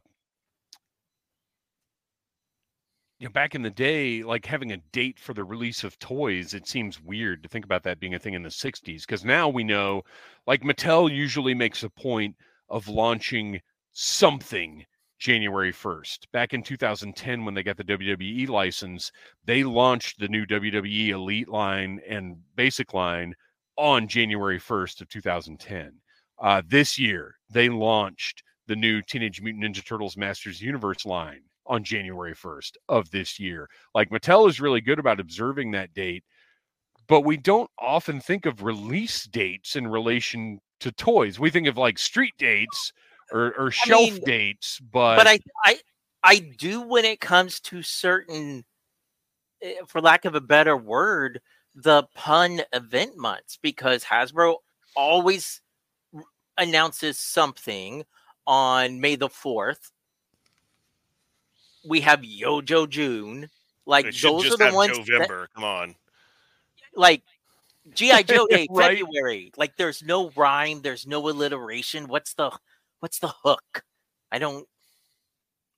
you know, back in the day, like having a date for the release of toys, it seems weird to think about that being a thing in the sixties. Because now we know, like Mattel usually makes a point of launching something January first. Back in two thousand ten, when they got the W W E license, they launched the new W W E Elite line and Basic line on January first of two thousand ten. Uh, this year, they launched the new Teenage Mutant Ninja Turtles Masters Universe line on January first of this year. Like Mattel is really good about observing that date, but we don't often think of release dates in relation to toys. We think of like street dates or, or shelf I mean, dates, but but I, I I do when it comes to certain, for lack of a better word, the pun event months, because Hasbro always announces something on May the fourth. We have Yojo June. Like those are the ones. November, come on. Like G I. Joe Day, right? February. Like there's no rhyme, there's no alliteration. What's the what's the hook? I don't.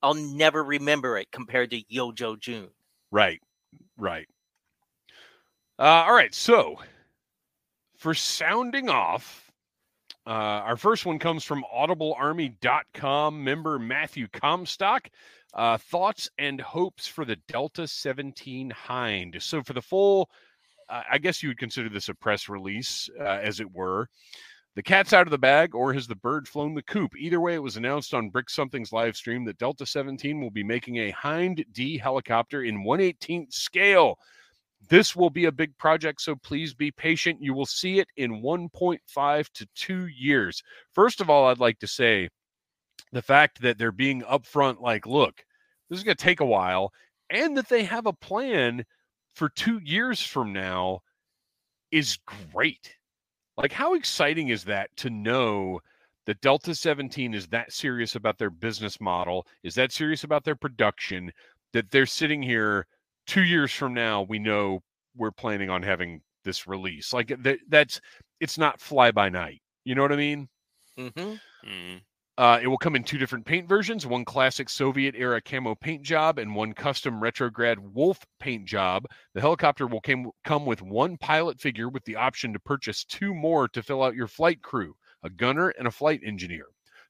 I'll never remember it compared to Yojo June. Right, right. Uh, all right. So for sounding off, uh, our first one comes from audible army dot com member Matthew Comstock. Uh, thoughts and hopes for the Delta seventeen Hind. So for the full, uh, I guess you would consider this a press release, uh, as it were. The cat's out of the bag, or has the bird flown the coop? Either way, it was announced on Brick Something's live stream that Delta seventeen will be making a Hind D helicopter in one eighteenth scale. This will be a big project, so please be patient. You will see it in one point five to two years. First of all, I'd like to say, the fact that they're being upfront, like, look, this is going to take a while, and that they have a plan for two years from now is great. Like, how exciting is that to know that Delta seventeen is that serious about their business model, is that serious about their production, that they're sitting here two years from now, we know we're planning on having this release. Like, that, that's, it's not fly by night. You know what I mean? Mm-hmm. Mm-hmm. Uh, it will come in two different paint versions, one classic Soviet-era camo paint job and one custom retrograd wolf paint job. The helicopter will came, come with one pilot figure with the option to purchase two more to fill out your flight crew, a gunner and a flight engineer.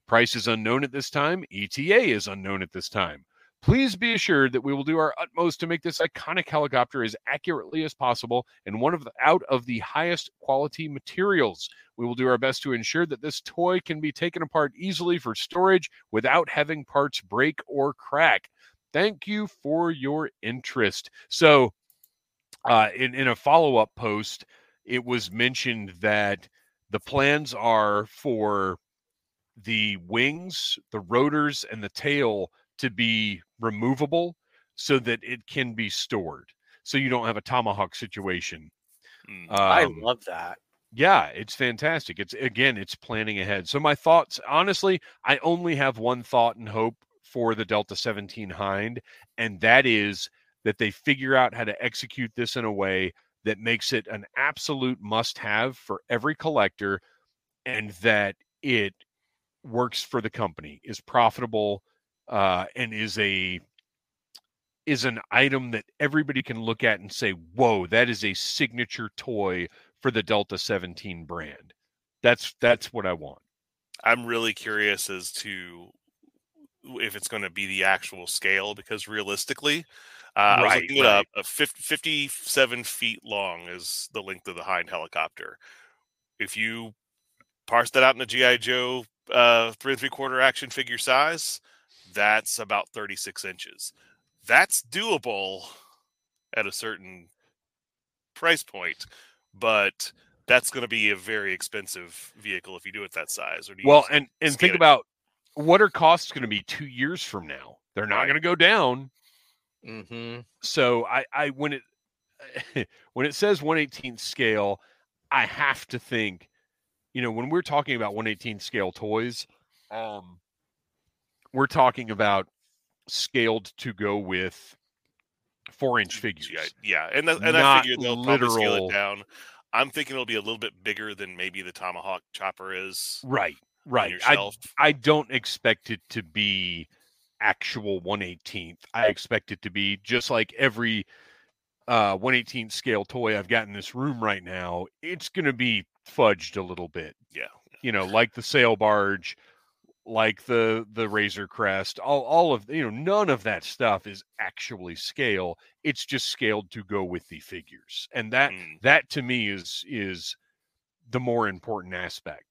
Price is unknown at this time. E T A is unknown at this time. Please be assured that we will do our utmost to make this iconic helicopter as accurately as possible and one of the, out of the highest quality materials. We will do our best to ensure that this toy can be taken apart easily for storage without having parts break or crack. Thank you for your interest. So uh, in, in a follow-up post, it was mentioned that the plans are for the wings, the rotors, and the tail to be removable so that it can be stored. So you don't have a tomahawk situation. Mm, um, I love that. Yeah, it's fantastic. It's again, it's planning ahead. So my thoughts, honestly, I only have one thought and hope for the Delta seventeen Hind, and that is that they figure out how to execute this in a way that makes it an absolute must-have for every collector, and that it works for the company, is profitable, uh, and is a is an item that everybody can look at and say, whoa, that is a signature toy for the Delta seventeen brand. That's that's what I want. I'm really curious as to if it's going to be the actual scale, because realistically, uh, right, I was looking right. it up, a fifty, fifty-seven feet long is the length of the Hind helicopter. If you parse that out in a G I. Joe uh, three and three quarter action figure size, that's about thirty-six inches. That's doable at a certain price point, but that's going to be a very expensive vehicle if you do it that size. Or do you well, and, and think it? about what are costs going to be two years from now? They're not right. going to go down. Mm-hmm. So I, I when it when it says one eighteenth scale, I have to think, you know, when we're talking about one eighteenth scale toys, um, we're talking about scaled to go with four-inch figures. Yeah, yeah. and that, and not I figure they'll literal... probably scale it down. I'm thinking it'll be a little bit bigger than maybe the Tomahawk chopper is. Right, right. I, I don't expect it to be actual one eighteenth. I expect it to be just like every uh, one eighteenth scale toy I've got in this room right now. It's going to be fudged a little bit. Yeah, yeah. You know, like the sail barge, like the the Razor Crest, all all of, you know, none of that stuff is actually scale. It's just scaled to go with the figures, and that mm. that to me is is the more important aspect.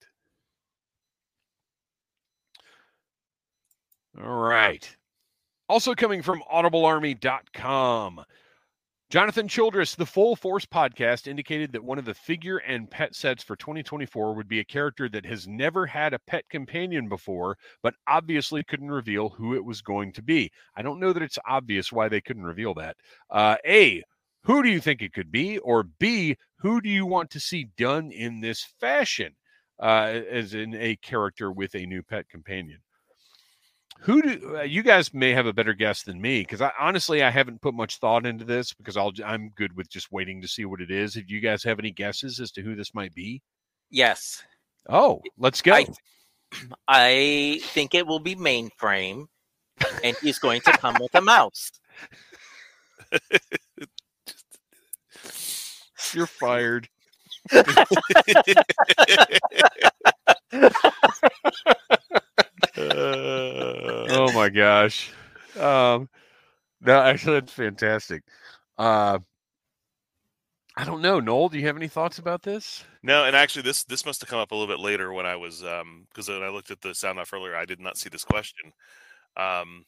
All right. Also coming from Audible Army dot com, Jonathan Childress, the Full Force podcast, indicated that one of the figure and pet sets for twenty twenty-four would be a character that has never had a pet companion before, but obviously couldn't reveal who it was going to be. I don't know that it's obvious why they couldn't reveal that. Uh, A, who do you think it could be? Or B, who do you want to see done in this fashion, uh, as in a character with a new pet companion? Who do uh, you guys may have a better guess than me, because I honestly I haven't put much thought into this, because I'll I'm good with just waiting to see what it is. Do you guys have any guesses as to who this might be? Yes. Oh, let's go. I, I think it will be Mainframe, and he's going to come with a mouse. You're fired. Uh, oh my gosh. Um, no, actually, that's fantastic. Uh, I don't know. Noel, do you have any thoughts about this? No, and actually, this this must have come up a little bit later when I was, um, because when I looked at the sound off earlier, I did not see this question. Um,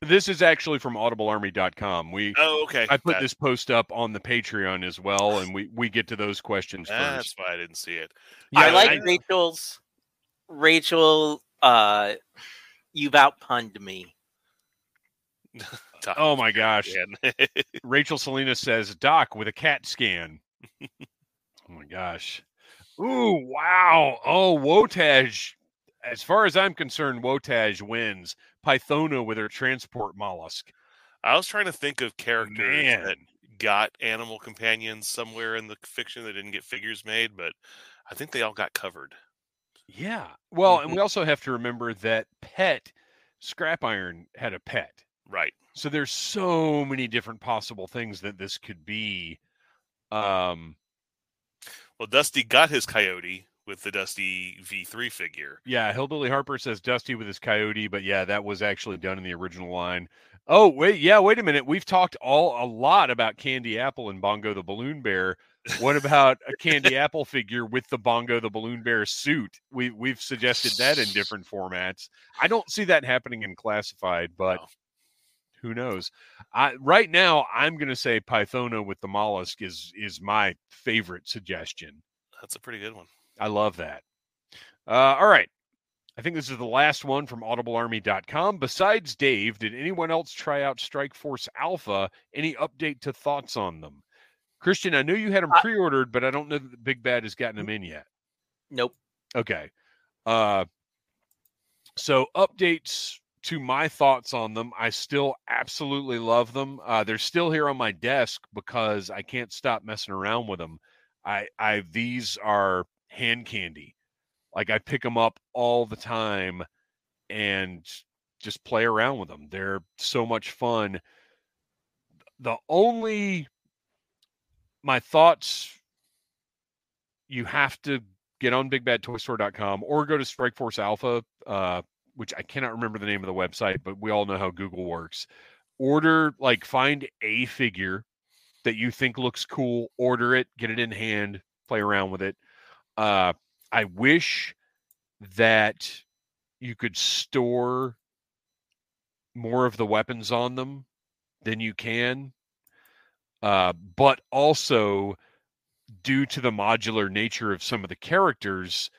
this is actually from Audible Army dot com. We, oh, okay. I put that. This post up on the Patreon as well, and we, we get to those questions that's first. That's why I didn't see it. Yeah, I like I, Rachel's. Rachel. Uh, you've outpunned me. Oh my gosh. Rachel Salinas says, Doc with a CAT scan. Oh my gosh. Ooh, wow. Oh, Wotaj. As far as I'm concerned, Wotaj wins. Pythona with her transport mollusk. I was trying to think of characters Man. that got animal companions somewhere in the fiction that didn't get figures made, but I think they all got covered. Yeah. Well, and we also have to remember that Pet, Scrap Iron had a pet. Right. So there's so many different possible things that this could be. Um, well, Dusty got his coyote with the Dusty V three figure. Yeah. Hillbilly Harper says Dusty with his coyote, but yeah, that was actually done in the original line. Oh, wait. Yeah. Wait a minute. We've talked all a lot about Candy Apple and Bongo the Balloon Bear. What about a Candy Apple figure with the Bongo the Balloon Bear suit? We, we've suggested that in different formats. I don't see that happening in Classified, but Who knows? I, right now, I'm going to say Pythona with the mollusk is is my favorite suggestion. That's a pretty good one. I love that. Uh, all right. I think this is the last one from Audible Army dot com. Besides Dave, did anyone else try out Strike Force Alpha? Any update to thoughts on them? Christian, I knew you had them pre-ordered, but I don't know that the Big Bad has gotten them in yet. Nope. Okay. Uh, so updates to my thoughts on them. I still absolutely love them. Uh, they're still here on my desk because I can't stop messing around with them. I, I these are hand candy. Like, I pick them up all the time and just play around with them. They're so much fun. The only, my thoughts, you have to get on big bad toy store dot com or go to Strikeforce Alpha, uh, which I cannot remember the name of the website, but we all know how Google works. Order, like, find a figure that you think looks cool, order it, get it in hand, play around with it. Uh, I wish that you could store more of the weapons on them than you can. Uh, but also, due to the modular nature of some of the characters,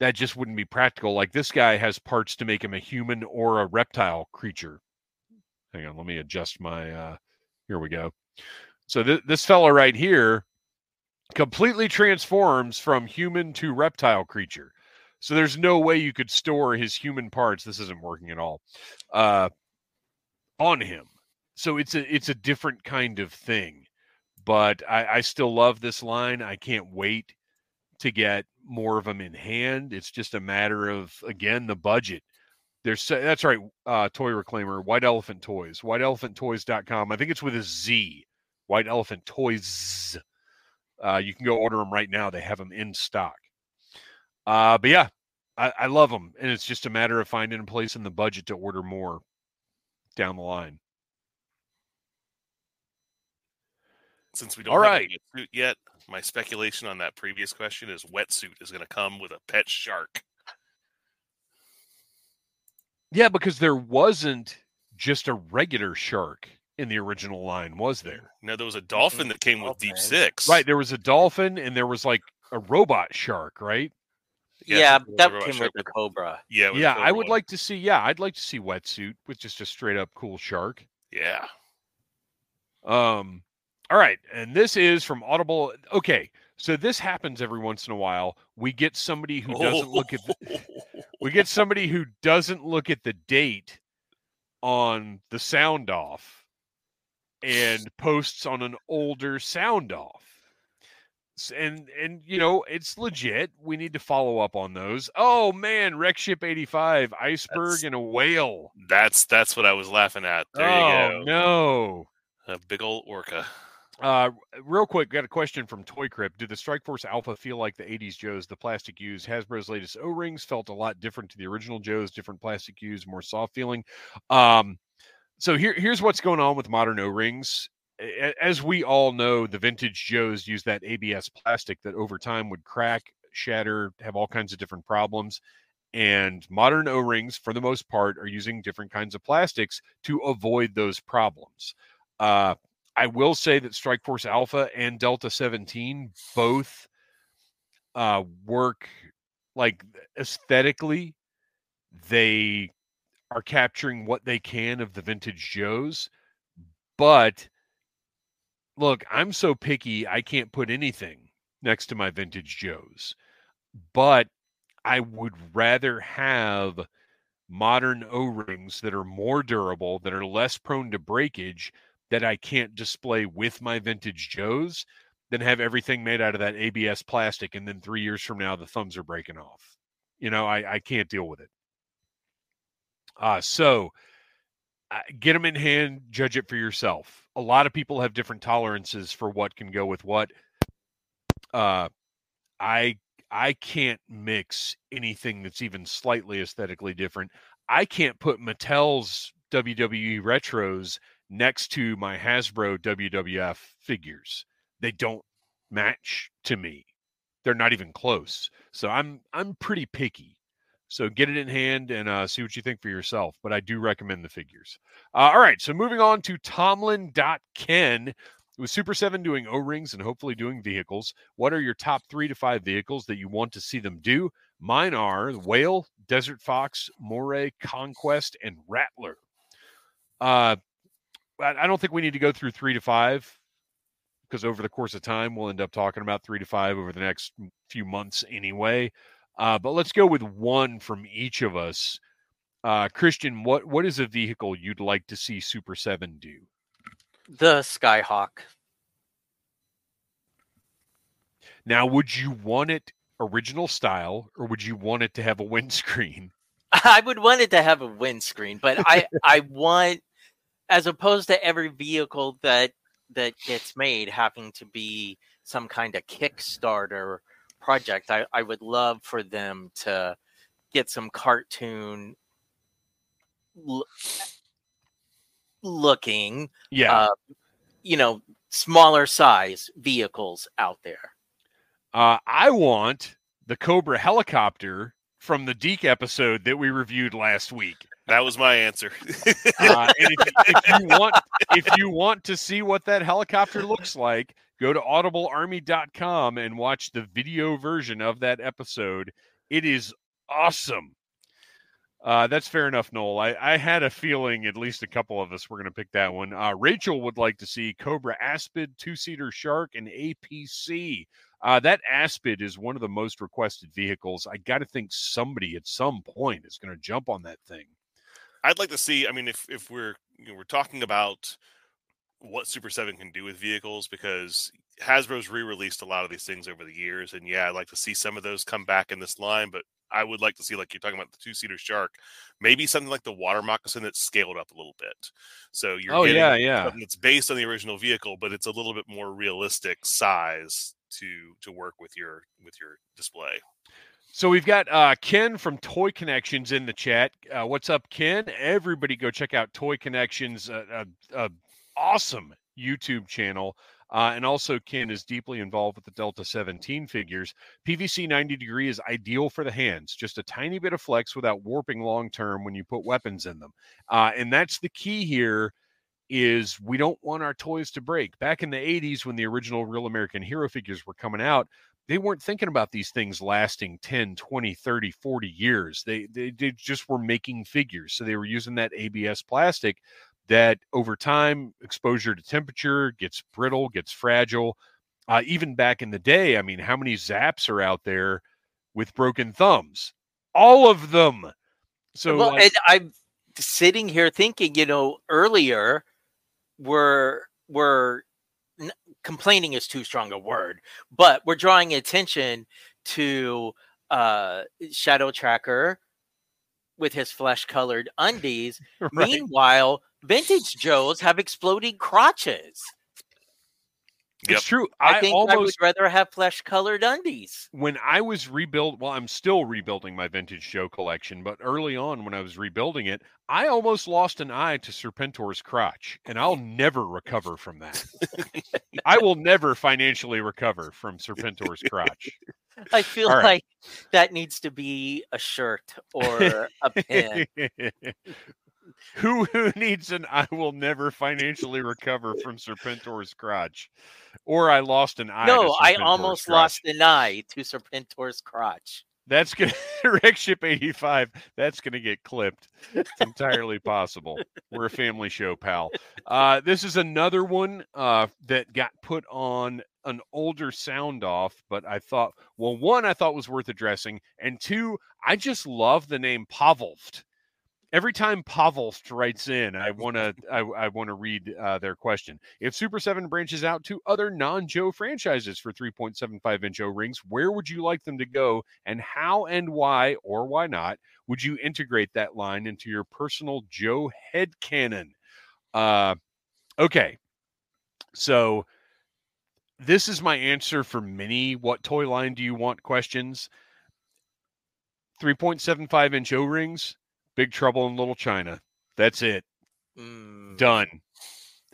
that just wouldn't be practical. Like, this guy has parts to make him a human or a reptile creature. Hang on, let me adjust my... Uh, here we go. So th- this fella right here completely transforms from human to reptile creature. So there's no way you could store his human parts. This isn't working at all uh, on him. So it's a, it's a different kind of thing, but I, I still love this line. I can't wait to get more of them in hand. It's just a matter of, again, the budget. There's that's right. Uh, Toy Reclaimer, White Elephant Toys, white elephant toys dot com. I think it's with a Z, White Elephant Toys. Uh, you can go order them right now. They have them in stock. Uh, but yeah, I, I love them. And it's just a matter of finding a place in the budget to order more down the line. Since we don't All have right. a wetsuit yet, my speculation on that previous question is wetsuit is going to come with a pet shark. Yeah, because there wasn't just a regular shark in the original line, was there? No, there was a dolphin that came with okay. Deep Six. Right, there was a dolphin, and there was like a robot shark, right? Yes, yeah, that came with the Cobra. Yeah, yeah. I would like to see. Yeah, I'd like to see wetsuit with just a straight up cool shark. Yeah. Um. All right, and this is from Audible. Okay, so this happens every once in a while. We get somebody who doesn't oh. look at. The, we get somebody who doesn't look at the date on the sound off. And posts on an older sound off. And, and you know, it's legit. We need to follow up on those. Oh, man, Wreck Ship eighty-five, iceberg that's, and a whale. That's that's what I was laughing at. There oh, you go. no. A big old orca. Uh, real quick, got a question from Toy Crypt. Did the Strike Force Alpha feel like the eighties Joes, the plastic used? Hasbro's latest O-rings felt a lot different to the original Joes, different plastic used, more soft feeling. Um... So here, here's what's going on with modern O-rings. As we all know, the vintage Joes use that A B S plastic that over time would crack, shatter, have all kinds of different problems. And modern O-rings, for the most part, are using different kinds of plastics to avoid those problems. Uh, I will say that Strike Force Alpha and Delta seventeen both uh, work, like, aesthetically. They... are capturing what they can of the vintage Joes. But look, I'm so picky, I can't put anything next to my vintage Joes. But I would rather have modern O-rings that are more durable, that are less prone to breakage, that I can't display with my vintage Joes, than have everything made out of that A B S plastic, and then three years from now, the thumbs are breaking off. You know, I, I can't deal with it. Uh, so uh, get them in hand, judge it for yourself. A lot of people have different tolerances for what can go with what. Uh, I, I can't mix anything that's even slightly aesthetically different. I can't put Mattel's W W E retros next to my Hasbro W W F figures. They don't match to me. They're not even close. So I'm, I'm pretty picky. So get it in hand and uh, see what you think for yourself. But I do recommend the figures. Uh, all right, so moving on to Tomlin dot Ken. With Super seven doing O-rings and hopefully doing vehicles, what are your top three to five vehicles that you want to see them do? Mine are Whale, Desert Fox, Moray, Conquest, and Rattler. Uh, I don't think we need to go through three to five because over the course of time, we'll end up talking about three to five over the next few months anyway. Uh, but let's go with one from each of us. Uh, Christian, what, what is a vehicle you'd like to see Super seven do? The Skyhawk. Now, would you want it original style, or would you want it to have a windscreen? I would want it to have a windscreen, but I, I want, as opposed to every vehicle that that gets made having to be some kind of Kickstarter project, I, I would love for them to get some cartoon l- looking, yeah, uh, you know, smaller size vehicles out there. Uh, I want the Cobra helicopter from the Deke episode that we reviewed last week. That was my answer. uh, and if, if you want, if you want to see what that helicopter looks like, go to Audible Army dot com and watch the video version of that episode. It is awesome. Uh, that's fair enough, Noel. I, I had a feeling at least a couple of us were going to pick that one. Uh, Rachel would like to see Cobra Aspid, Two-Seater Shark, and A P C. Uh, that Aspid is one of the most requested vehicles. I got to think somebody at some point is going to jump on that thing. I'd like to see, I mean, if if we're you know, we're talking about what Super seven can do with vehicles, because Hasbro's re-released a lot of these things over the years, and yeah, I'd like to see some of those come back in this line, but I would like to see, like you're talking about the two-seater shark, maybe something like the water moccasin that's scaled up a little bit. So you're oh, getting yeah, yeah. something that's based on the original vehicle, but it's a little bit more realistic size to to work with your with your display. So we've got uh, Ken from Toy Connections in the chat. Uh, what's up, Ken? Everybody go check out Toy Connections, an uh, uh, uh, awesome YouTube channel. Uh, and also, Ken is deeply involved with the Delta seventeen figures. P V C ninety degree is ideal for the hands. Just a tiny bit of flex without warping long-term when you put weapons in them. Uh, and that's the key here is we don't want our toys to break. Back in the eighties, when the original Real American Hero figures were coming out, they weren't thinking about these things lasting ten, twenty, thirty, forty years. They, they, they just were making figures. So they were using that A B S plastic that over time, exposure to temperature gets brittle, gets fragile. Uh, even back in the day, I mean, how many Zaps are out there with broken thumbs? All of them. So well, like, and I'm sitting here thinking, you know, earlier we're, we're n- complaining is too strong a word, but we're drawing attention to uh, Shadow Tracker with his flesh-colored undies. Right. Meanwhile, vintage Joes have exploding crotches. Yep. It's true. I, I think almost, I would rather have flesh-colored undies. When I was rebuild, well, I'm still rebuilding my vintage Joe collection, but early on when I was rebuilding it, I almost lost an eye to Serpentor's crotch, and I'll never recover from that. I will never financially recover from Serpentor's crotch. I feel right. like that needs to be a shirt or a pin. Who who needs an I will never financially recover from Serpentor's crotch? Or I lost an eye. No, I almost crotch. lost an eye to Serpentor's crotch. That's going to, Wreck Ship eighty-five, that's going to get clipped. It's entirely possible. We're a family show, pal. Uh, this is another one uh, that got put on an older sound off, but I thought, well, one, I thought was worth addressing. And two, I just love the name Pavlovt. Every time Pavlovt writes in, I want to I, I want to read uh, their question. If Super seven branches out to other non-Joe franchises for three point seven five inch O-rings, where would you like them to go, and how and why, or why not, would you integrate that line into your personal Joe headcanon? Uh, okay, so this is my answer for many what toy line do you want questions. three point seven five inch O-rings. Big Trouble in Little China. That's it. Mm. Done.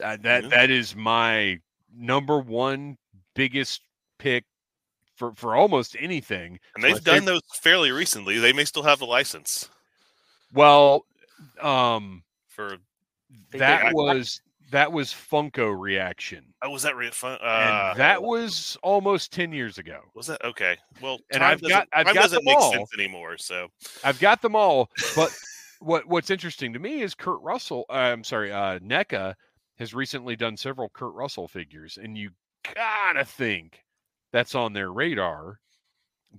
Uh, that yeah. That is my number one biggest pick for, for almost anything. And they've done those fairly recently. They may still have the license. Well, um, for that was that was Funko Reaction. Oh, was that re- fun, uh, and that was almost ten years ago. Was that okay? Well, and I've got I've got them all. Time doesn't make sense anymore. So I've got them all. But what what's interesting to me is Kurt Russell. Uh, I'm sorry, uh, NECA has recently done several Kurt Russell figures, and you gotta think that's on their radar.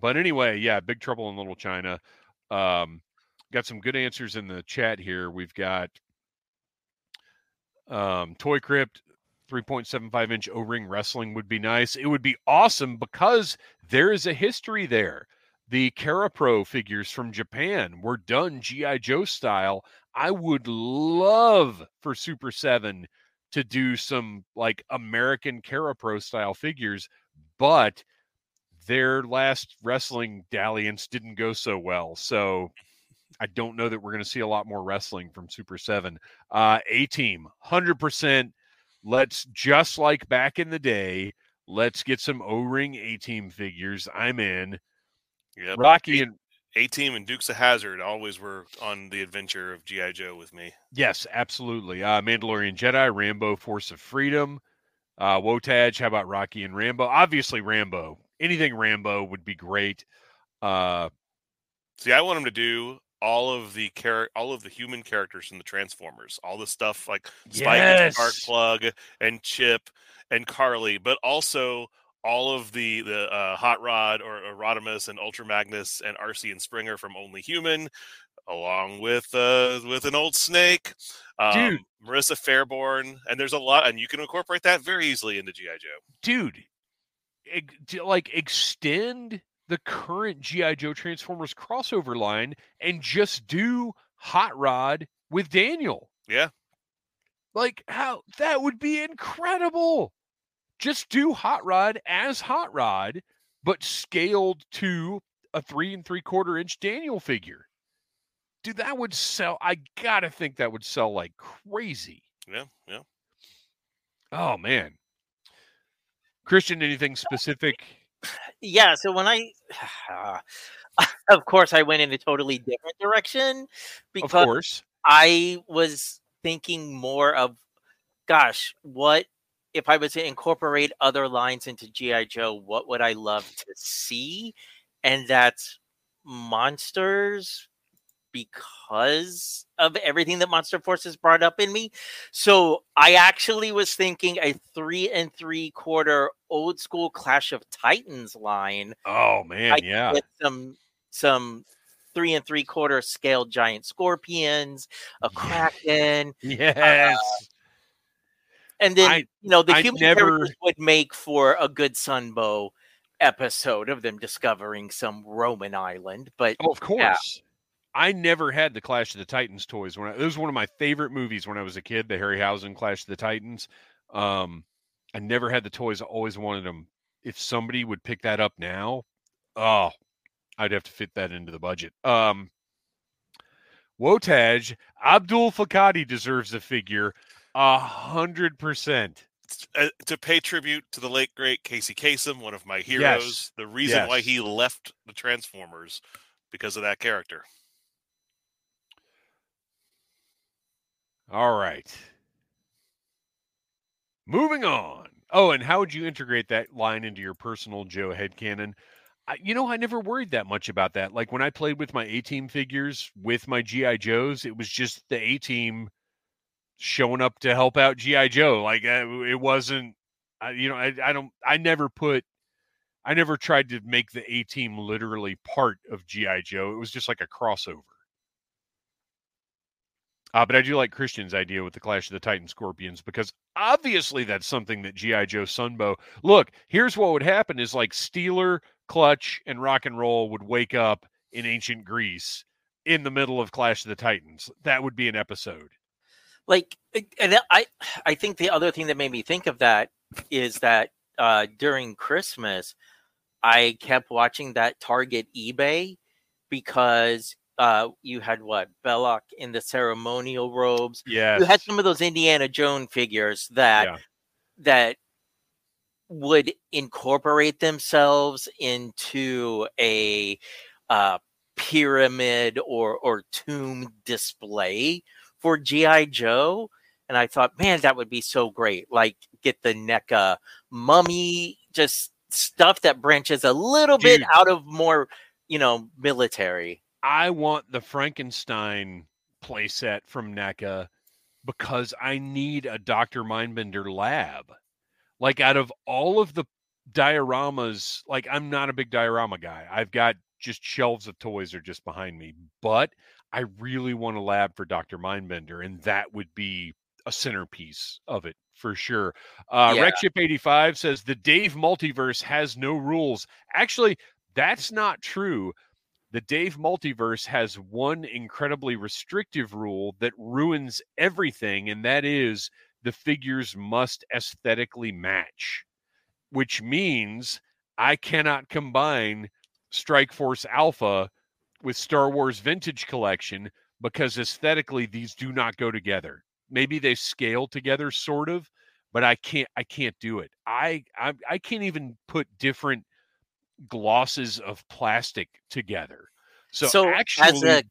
But anyway, yeah, Big Trouble in Little China. Um, got some good answers in the chat here. We've got um, Toy Crypt, three point seven five inch O-ring wrestling would be nice. It would be awesome because there is a history there. The Carapro figures from Japan were done G I. Joe style. I would love for Super seven to do some like American Carapro style figures, but their last wrestling dalliance didn't go so well. So I don't know that we're going to see a lot more wrestling from Super seven. Uh, A-Team, one hundred percent. Let's, just like back in the day, let's get some O-Ring A-Team figures. I'm in. Yep. Rocky and A-Team and Dukes of Hazzard always were on the adventure of G I. Joe with me. Yes, absolutely. Uh, Mandalorian Jedi, Rambo, Force of Freedom. Uh, Wotaj, how about Rocky and Rambo? Obviously Rambo. Anything Rambo would be great. Uh, See, I want him to do... all of the char- all of the human characters from the Transformers, all the stuff like Spike, yes, and Spark Plug and Chip and Carly, but also all of the the uh, Hot Rod or Rodimus and Ultra Magnus and R C and Springer from Only Human, along with uh, with an old snake, um, Marissa Fairborn, and there's a lot, and you can incorporate that very easily into G I. Joe. Dude, eg- like extend the current G I. Joe Transformers crossover line and just do Hot Rod with Daniel. Yeah. Like, how that would be incredible. Just do Hot Rod as Hot Rod, but scaled to a three and three quarter inch Daniel figure. Dude, that would sell. I gotta think that would sell like crazy. Yeah. Yeah. Oh man. Christian, anything specific? Yeah, so when I, uh, of course, I went in a totally different direction because of course. I was thinking more of, gosh, what if I was to incorporate other lines into G I. Joe, what would I love to see? And that's monsters because of everything that Monster Force has brought up in me. So I actually was thinking a three and three quarter old school Clash of Titans line. Oh man. I yeah. With some, some three and three quarter scale giant scorpions, a Kraken. Yes. Uh, and then, I, you know, the I human never... characters would make for a good Sunbow episode of them discovering some Roman island, but oh, of course. Yeah. I never had the Clash of the Titans toys. When I, it was one of my favorite movies when I was a kid, the Harryhausen Clash of the Titans. Um, I never had the toys. I always wanted them. If somebody would pick that up now, oh, I'd have to fit that into the budget. Um, Wotaj, Abdul Fakadi deserves a figure a hundred percent. To pay tribute to the late, great Casey Kasem, one of my heroes, yes. the reason yes. why he left the Transformers because of that character. All right. Moving on. Oh, and how would you integrate that line into your personal Joe headcanon? I, you know, I never worried that much about that. Like when I played with my A-Team figures with my G I. Joes, it was just the A-Team showing up to help out G I. Joe. Like uh, it wasn't, I, you know, I, I don't, I never put, I never tried to make the A-Team literally part of G I. Joe. It was just like a crossover. Uh, but I do like Christian's idea with the Clash of the Titan Scorpions because obviously that's something that G I. Joe Sunbow... Look, here's what would happen is like Steeler, Clutch, and Rock and Roll would wake up in ancient Greece in the middle of Clash of the Titans. That would be an episode. Like, and I, I think the other thing that made me think of that is that uh, during Christmas, I kept watching that Target eBay because... Uh, you had what? Belloc in the ceremonial robes. Yeah. You had some of those Indiana Jones figures that yeah. that would incorporate themselves into a uh, pyramid or, or tomb display for G I. Joe. And I thought, man, that would be so great. Like, get the NECA mummy, just stuff that branches a little Dude, bit out of more, you know, military. I want the Frankenstein playset from NECA because I need a Doctor Mindbender lab. Like, out of all of the dioramas, like, I'm not a big diorama guy. I've got just shelves of toys are just behind me. But I really want a lab for Doctor Mindbender, and that would be a centerpiece of it for sure. Uh, yeah. Wreck Ship eighty-five says, the Dave multiverse has no rules. Actually, that's not true. The Dave multiverse has one incredibly restrictive rule that ruins everything, and that is the figures must aesthetically match, which means I cannot combine Strike Force Alpha with Star Wars Vintage Collection because aesthetically these do not go together. Maybe they scale together sort of, but I can't I can't do it. I I, I can't even put different glosses of plastic together. So, so actually, as a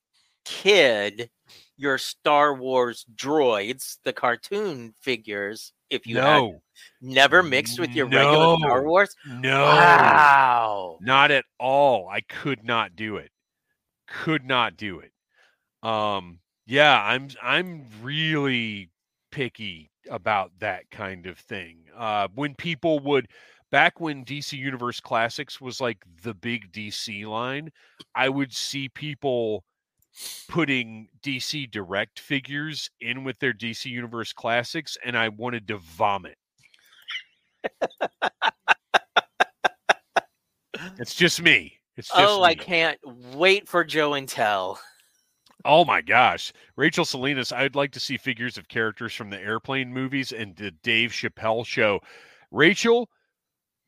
kid, your Star Wars droids, the cartoon figures, if you no. had never mixed with your no. regular Star Wars? No. Wow. Not at all. I could not do it. Could not do it. Um, yeah, I'm I'm really picky about that kind of thing. Uh, when people would, back when D C Universe Classics was like the big D C line, I would see people putting D C Direct figures in with their D C Universe Classics, and I wanted to vomit. It's just me. It's just oh, me. I can't wait for Joe and Tell. Oh my gosh. Rachel Salinas, I'd like to see figures of characters from the Airplane movies and the Dave Chappelle show. Rachel,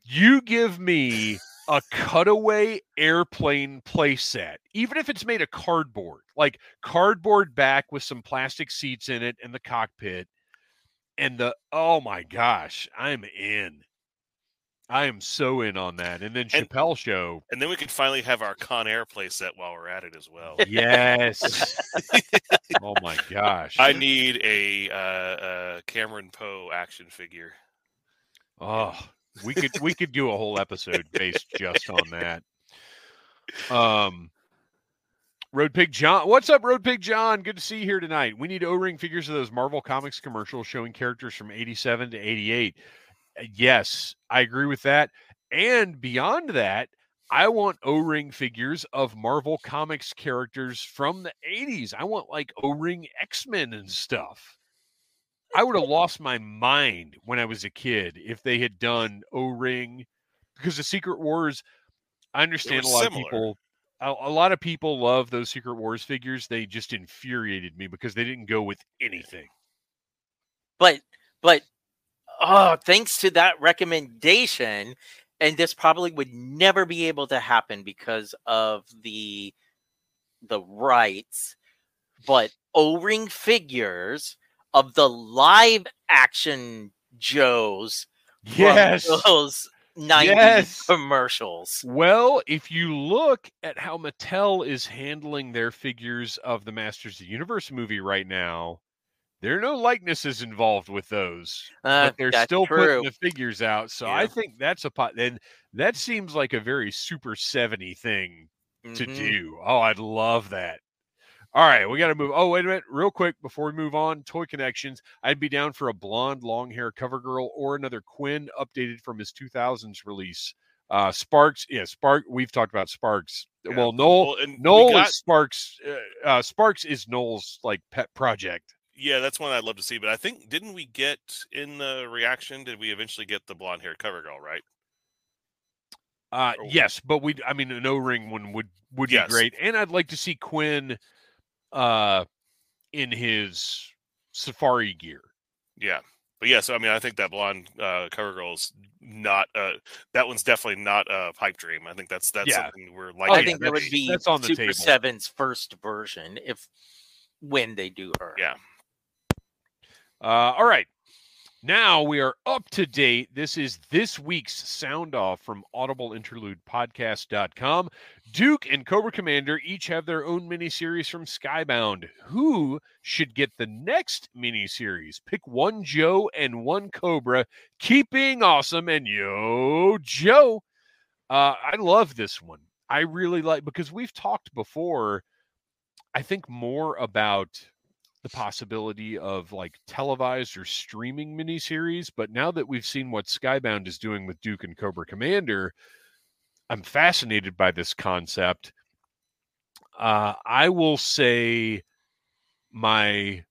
you give me a cutaway Airplane playset, even if it's made of cardboard, like cardboard back with some plastic seats in it and the cockpit. And the, oh my gosh, I'm in. I am so in on that. And then Chappelle and, show. And then we can finally have our Con Air playset while we're at it as well. Yes. Oh my gosh. I need a uh, uh, Cameron Poe action figure. Oh, we could we could do a whole episode based just on that. Um, Road Pig John. What's up, Road Pig John? Good to see you here tonight. We need O-ring figures of those Marvel Comics commercials showing characters from eighty-seven to eighty-eight. Yes, I agree with that. And beyond that, I want O-ring figures of Marvel Comics characters from the eighties. I want like O-ring X-Men and stuff. I would have lost my mind when I was a kid if they had done O-ring, because the Secret Wars, I understand a lot similar. of people, a, a lot of people love those Secret Wars figures. They just infuriated me because they didn't go with anything. But, but, oh, thanks to that recommendation, and this probably would never be able to happen because of the the rights, but O-ring figures of the live action Joes yes. from those nineties yes. commercials. Well, if you look at how Mattel is handling their figures of the Masters of the Universe movie right now, there are no likenesses involved with those, uh, but they're still true. putting the figures out. So yeah. I think that's a pot. And that seems like a very Super seventy thing mm-hmm. to do. Oh, I'd love that. All right, we got to move. Oh, wait a minute. Real quick, before we move on, Toy Connections. I'd be down for a blonde, long hair cover girl or another Quinn updated from his two thousands release. Uh, Sparks. Yeah, Spark. We've talked about Sparks. Yeah. Well, Noel, well, Noel we got- is Sparks. Uh, uh, Sparks is Noel's like pet project. Yeah, that's one I'd love to see. But I think, didn't we get in the reaction? Did we eventually get the blonde hair cover girl, right? Uh, or... Yes, but we, I mean, an O-ring one would, would yes. be great. And I'd like to see Quinn uh, in his safari gear. Yeah. But yeah, so I mean, I think that blonde uh, cover girl's not uh, that one's definitely not a pipe dream. I think that's that's yeah. something we're like. Oh, I think that would be that's on the Super seven's first version if when they do her. Yeah. Uh, all right. Now we are up to date. This is this week's sound off from audible interlude podcast dot com. Duke and Cobra Commander each have their own miniseries from Skybound. Who should get the next miniseries? Pick one Joe and one Cobra. Keep being awesome. And yo, Joe, uh, I love this one. I really like, because we've talked before, I think, more about the possibility of like televised or streaming miniseries. But now that we've seen what Skybound is doing with Duke and Cobra Commander, I'm fascinated by this concept. Uh, I will say my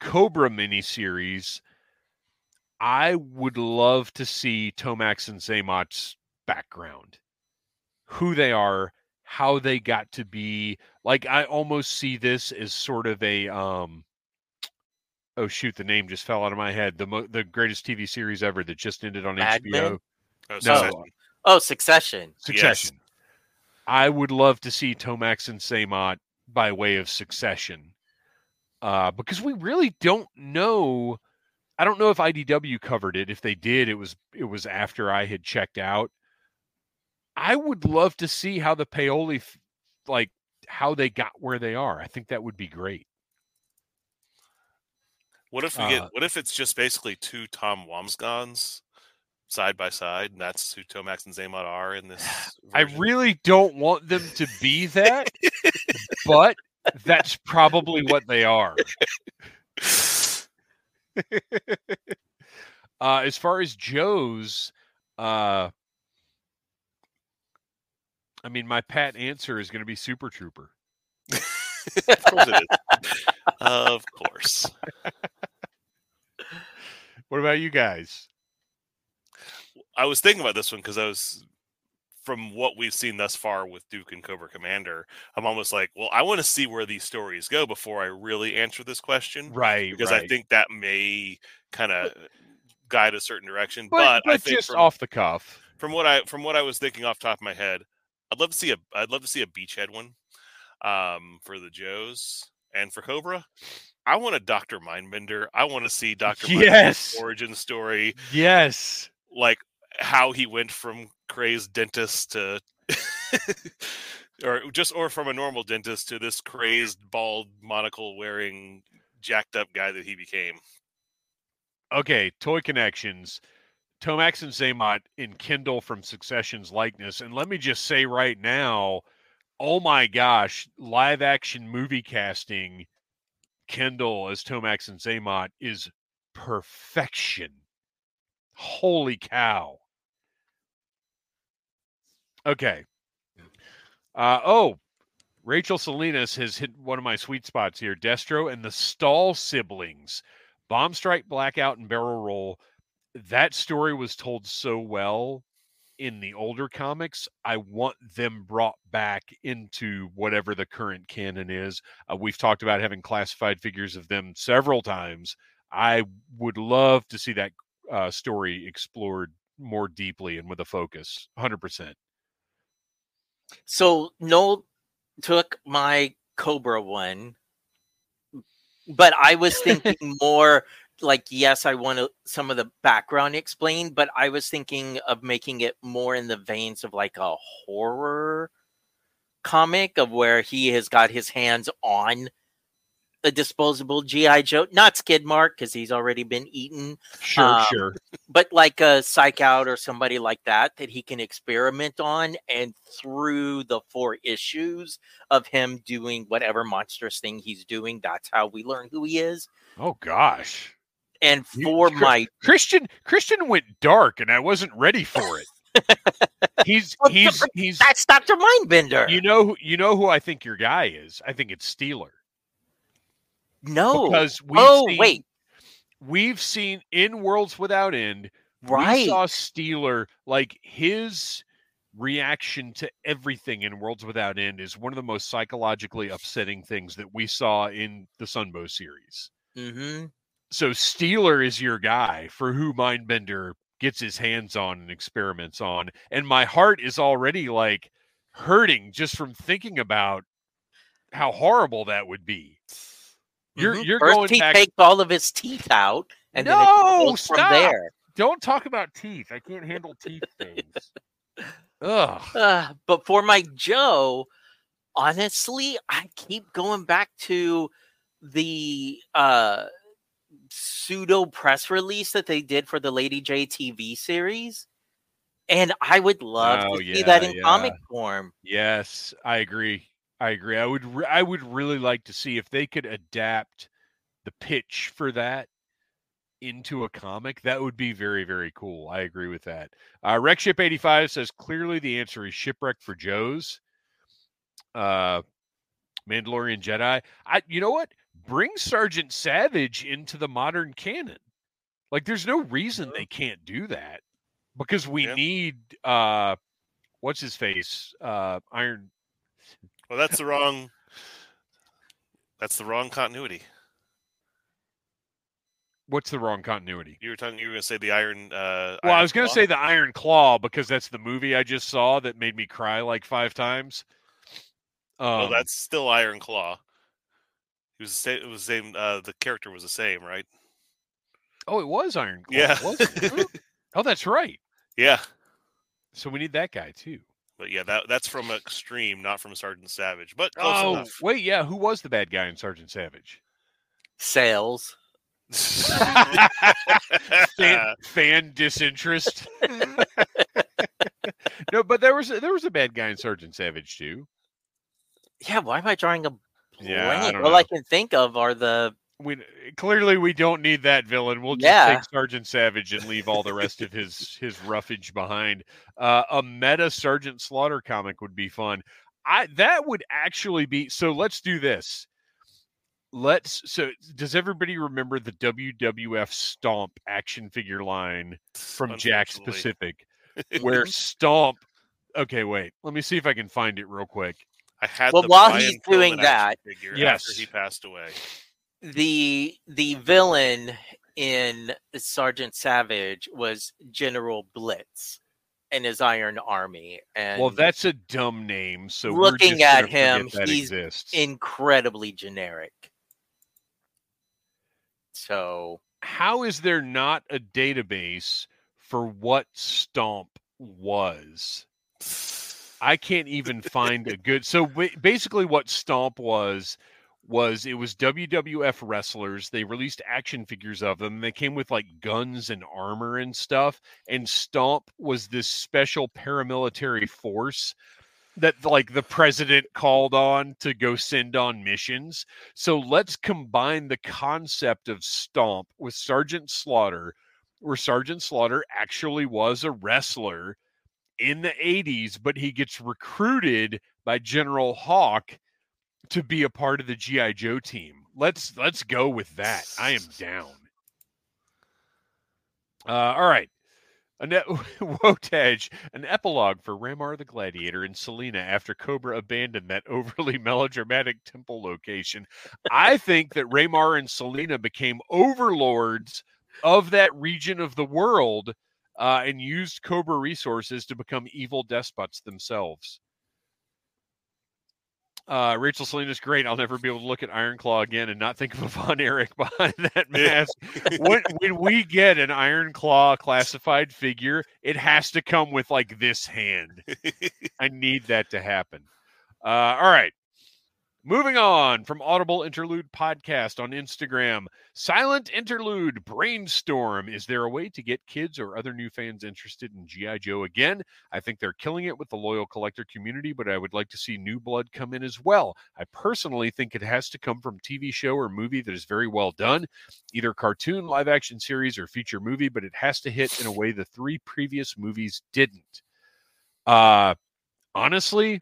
Cobra miniseries, I would love to see Tomax and Zaymot's background, who they are, how they got to be. Like, I almost see this as sort of a, um, oh shoot, the name just fell out of my head. The mo- the greatest T V series ever that just ended on Mad H B O. Oh, no. Oh, Succession. Succession. Yes. I would love to see Tomax and Zaymot by way of Succession, uh, because we really don't know. I don't know if I D W covered it. If they did, it was it was after I had checked out. I would love to see how the Paoli, like how they got where they are. I think that would be great. What if we uh, get? What if it's just basically two Tom Wamsgans side by side, and that's who Tomax and Zaymot are in this version? I really don't want them to be that, but that's probably what they are. uh, as far as Joe's, uh, I mean, my pat answer is going to be Super Trooper. Of course it is. Of course. What about you guys? I was thinking about this one because I was, from what we've seen thus far with Duke and Cobra Commander, I'm almost like, well, I want to see where these stories go before I really answer this question. Right. Because right. I think that may kind of guide a certain direction. But, but, but I think just from, off the cuff. From what I from what I was thinking off the top of my head, I'd love to see a I'd love to see a beachhead one, um, for the Joes and for Cobra. I want a Doctor Mindbender. I want to see Doctor Yes. Mindbender's origin story. Yes, like how he went from crazed dentist to, or just or from a normal dentist to this crazed, bald, monocle wearing, jacked up guy that he became. Okay, toy connections. Tomax and Zaymot in Kindle from Succession's likeness. And let me just say right now, oh my gosh, live action movie casting Kindle as Tomax and Zaymot is perfection. Holy cow. Okay. Uh, oh, Rachel Salinas has hit one of my sweet spots here. Destro and the Stahl siblings. Bomb Strike, Blackout, and Barrel Roll. That story was told so well in the older comics. I want them brought back into whatever the current canon is. Uh, we've talked about having classified figures of them several times. I would love to see that uh, story explored more deeply and with a focus, one hundred percent. So Noel took my Cobra one, but I was thinking more... Like, yes, I want to, some of the background explained, but I was thinking of making it more in the veins of like a horror comic of where he has got his hands on a disposable G I. Joe, not skid mark because he's already been eaten. Sure, um, sure. But like a Psych Out or somebody like that that he can experiment on, and through the four issues of him doing whatever monstrous thing he's doing, that's how we learn who he is. Oh, gosh. And for you, my Christian, Christian went dark, and I wasn't ready for it. he's well, he's he's that's Doctor Mindbender. You know, you know who I think your guy is. I think it's Steeler. No, because we've oh seen, wait, we've seen in Worlds Without End. Right, we saw Steeler, like his reaction to everything in Worlds Without End is one of the most psychologically upsetting things that we saw in the Sunbow series. Mm-hmm. So Steeler is your guy for who Mindbender gets his hands on and experiments on. And my heart is already like hurting just from thinking about how horrible that would be. You're, mm-hmm. you're First going he back... takes all of his teeth out And no, then it goes stop. From there. Don't talk about teeth. I can't handle teeth things. Ugh. Uh, but for my Joe, honestly, I keep going back to the uh, pseudo press release that they did for the Lady J T V series. And I would love oh, to yeah, see that in yeah. comic form. Yes, I agree. I agree. I would re- I would really like to see if they could adapt the pitch for that into a comic. That would be very, very cool. I agree with that. Uh, Wreck Ship eighty-five says, clearly the answer is Shipwreck for Joes. Uh, Mandalorian Jedi. I, you know what? Bring Sergeant Savage into the modern canon. Like, there's no reason they can't do that. Because we yep. need, uh, what's his face? Uh, Iron. Well, that's the wrong. That's the wrong continuity. What's the wrong continuity? You were talking. You were going to say the Iron. Uh, well, Iron I was going to say the Iron Claw because that's the movie I just saw that made me cry like five times. Um, well, that's still Iron Claw. It was the same. It was the same. Uh, the character was the same, right? Oh, it was Iron Claw. Yeah. Wasn't it? Oh, that's right. Yeah. So we need that guy, too. But, yeah, that that's from Extreme, not from Sergeant Savage. But close oh, enough. Wait, yeah. Who was the bad guy in Sergeant Savage? Sales. fan, fan disinterest. No, but there was, there was a bad guy in Sergeant Savage, too. Yeah, why am I drawing a blank? Yeah, I don't All know. I can think of are the... We clearly we don't need that villain. We'll just yeah. take Sergeant Savage and leave all the rest of his his roughage behind. Uh, a meta Sergeant Slaughter comic would be fun. I that would actually be so. Let's do this. Let's so. Does everybody remember the W W F Stomp action figure line from Jack's Pacific, where Stomp? Okay, wait. Let me see if I can find it real quick. I had well the while Brian he's Pillman doing that. Figure yes, after he passed away. The the villain in Sergeant Savage was General Blitz and his Iron Army. And well, that's a dumb name. So looking we're just at him, he's exists. incredibly generic. So how is there not a database for what Stomp was? I can't even find a good. So basically, what Stomp was. was it was W W F wrestlers. They released action figures of them. They came with like guns and armor and stuff. And Stomp was this special paramilitary force that like the president called on to go send on missions. So let's combine the concept of Stomp with Sergeant Slaughter, where Sergeant Slaughter actually was a wrestler in the eighties, but he gets recruited by General Hawk to be a part of the G I. Joe team. Let's let's go with that. I am down. Uh, all right. An, Wotej, an epilogue for Ramar the Gladiator and Selena after Cobra abandoned that overly melodramatic temple location. I think that Ramar and Selena became overlords of that region of the world uh, and used Cobra resources to become evil despots themselves. Uh, Rachel Selena's great. I'll never be able to look at Iron Claw again and not think of a Von Erich behind that mask. when, when we get an Iron Claw classified figure, it has to come with like this hand. I need that to happen. Uh, all right. Moving on from Audible Interlude Podcast on Instagram. Silent Interlude Brainstorm. Is there a way to get kids or other new fans interested in G I. Joe again? I think they're killing it with the loyal collector community, but I would like to see new blood come in as well. I personally think it has to come from T V show or movie that is very well done, either cartoon, live action series, or feature movie, but it has to hit in a way the three previous movies didn't. Uh, honestly,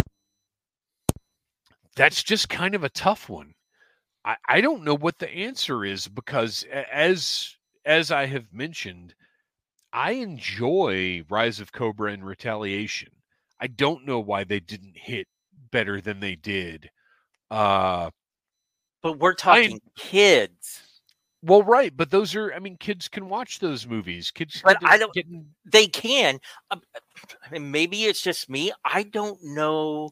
that's just kind of a tough one. I, I don't know what the answer is because as, as I have mentioned, I enjoy Rise of Cobra and Retaliation. I don't know why they didn't hit better than they did. Uh, but we're talking I, kids. Well, right. But those are, I mean, kids can watch those movies. Kids. But I don't, getting... they can. I mean, maybe it's just me. I don't know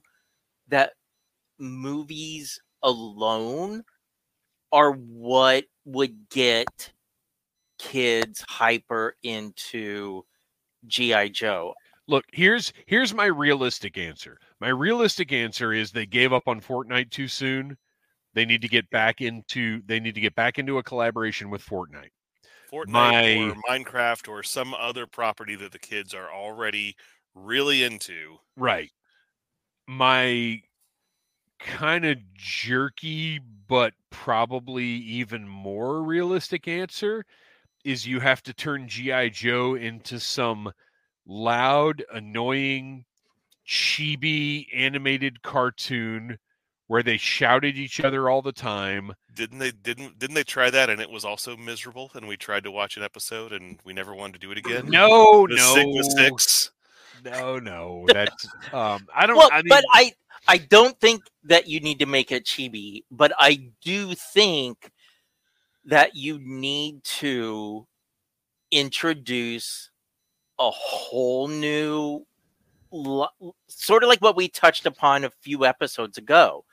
that movies alone are what would get kids hyper into G I. Joe? Look, here's here's my realistic answer. My realistic answer is they gave up on Fortnite too soon. They need to get back into they need to get back into a collaboration with Fortnite. Fortnite my, or Minecraft or some other property that the kids are already really into. Right. My kind of jerky but probably even more realistic answer is you have to turn G I. Joe into some loud, annoying, chibi animated cartoon where they shout at each other all the time. Didn't they didn't didn't they try that and it was also miserable and we tried to watch an episode and we never wanted to do it again? No, the no. Sigma six. No, no. That's um I don't well, I mean, but I I don't think that you need to make it chibi, but I do think that you need to introduce a whole new sort of like what we touched upon a few episodes ago.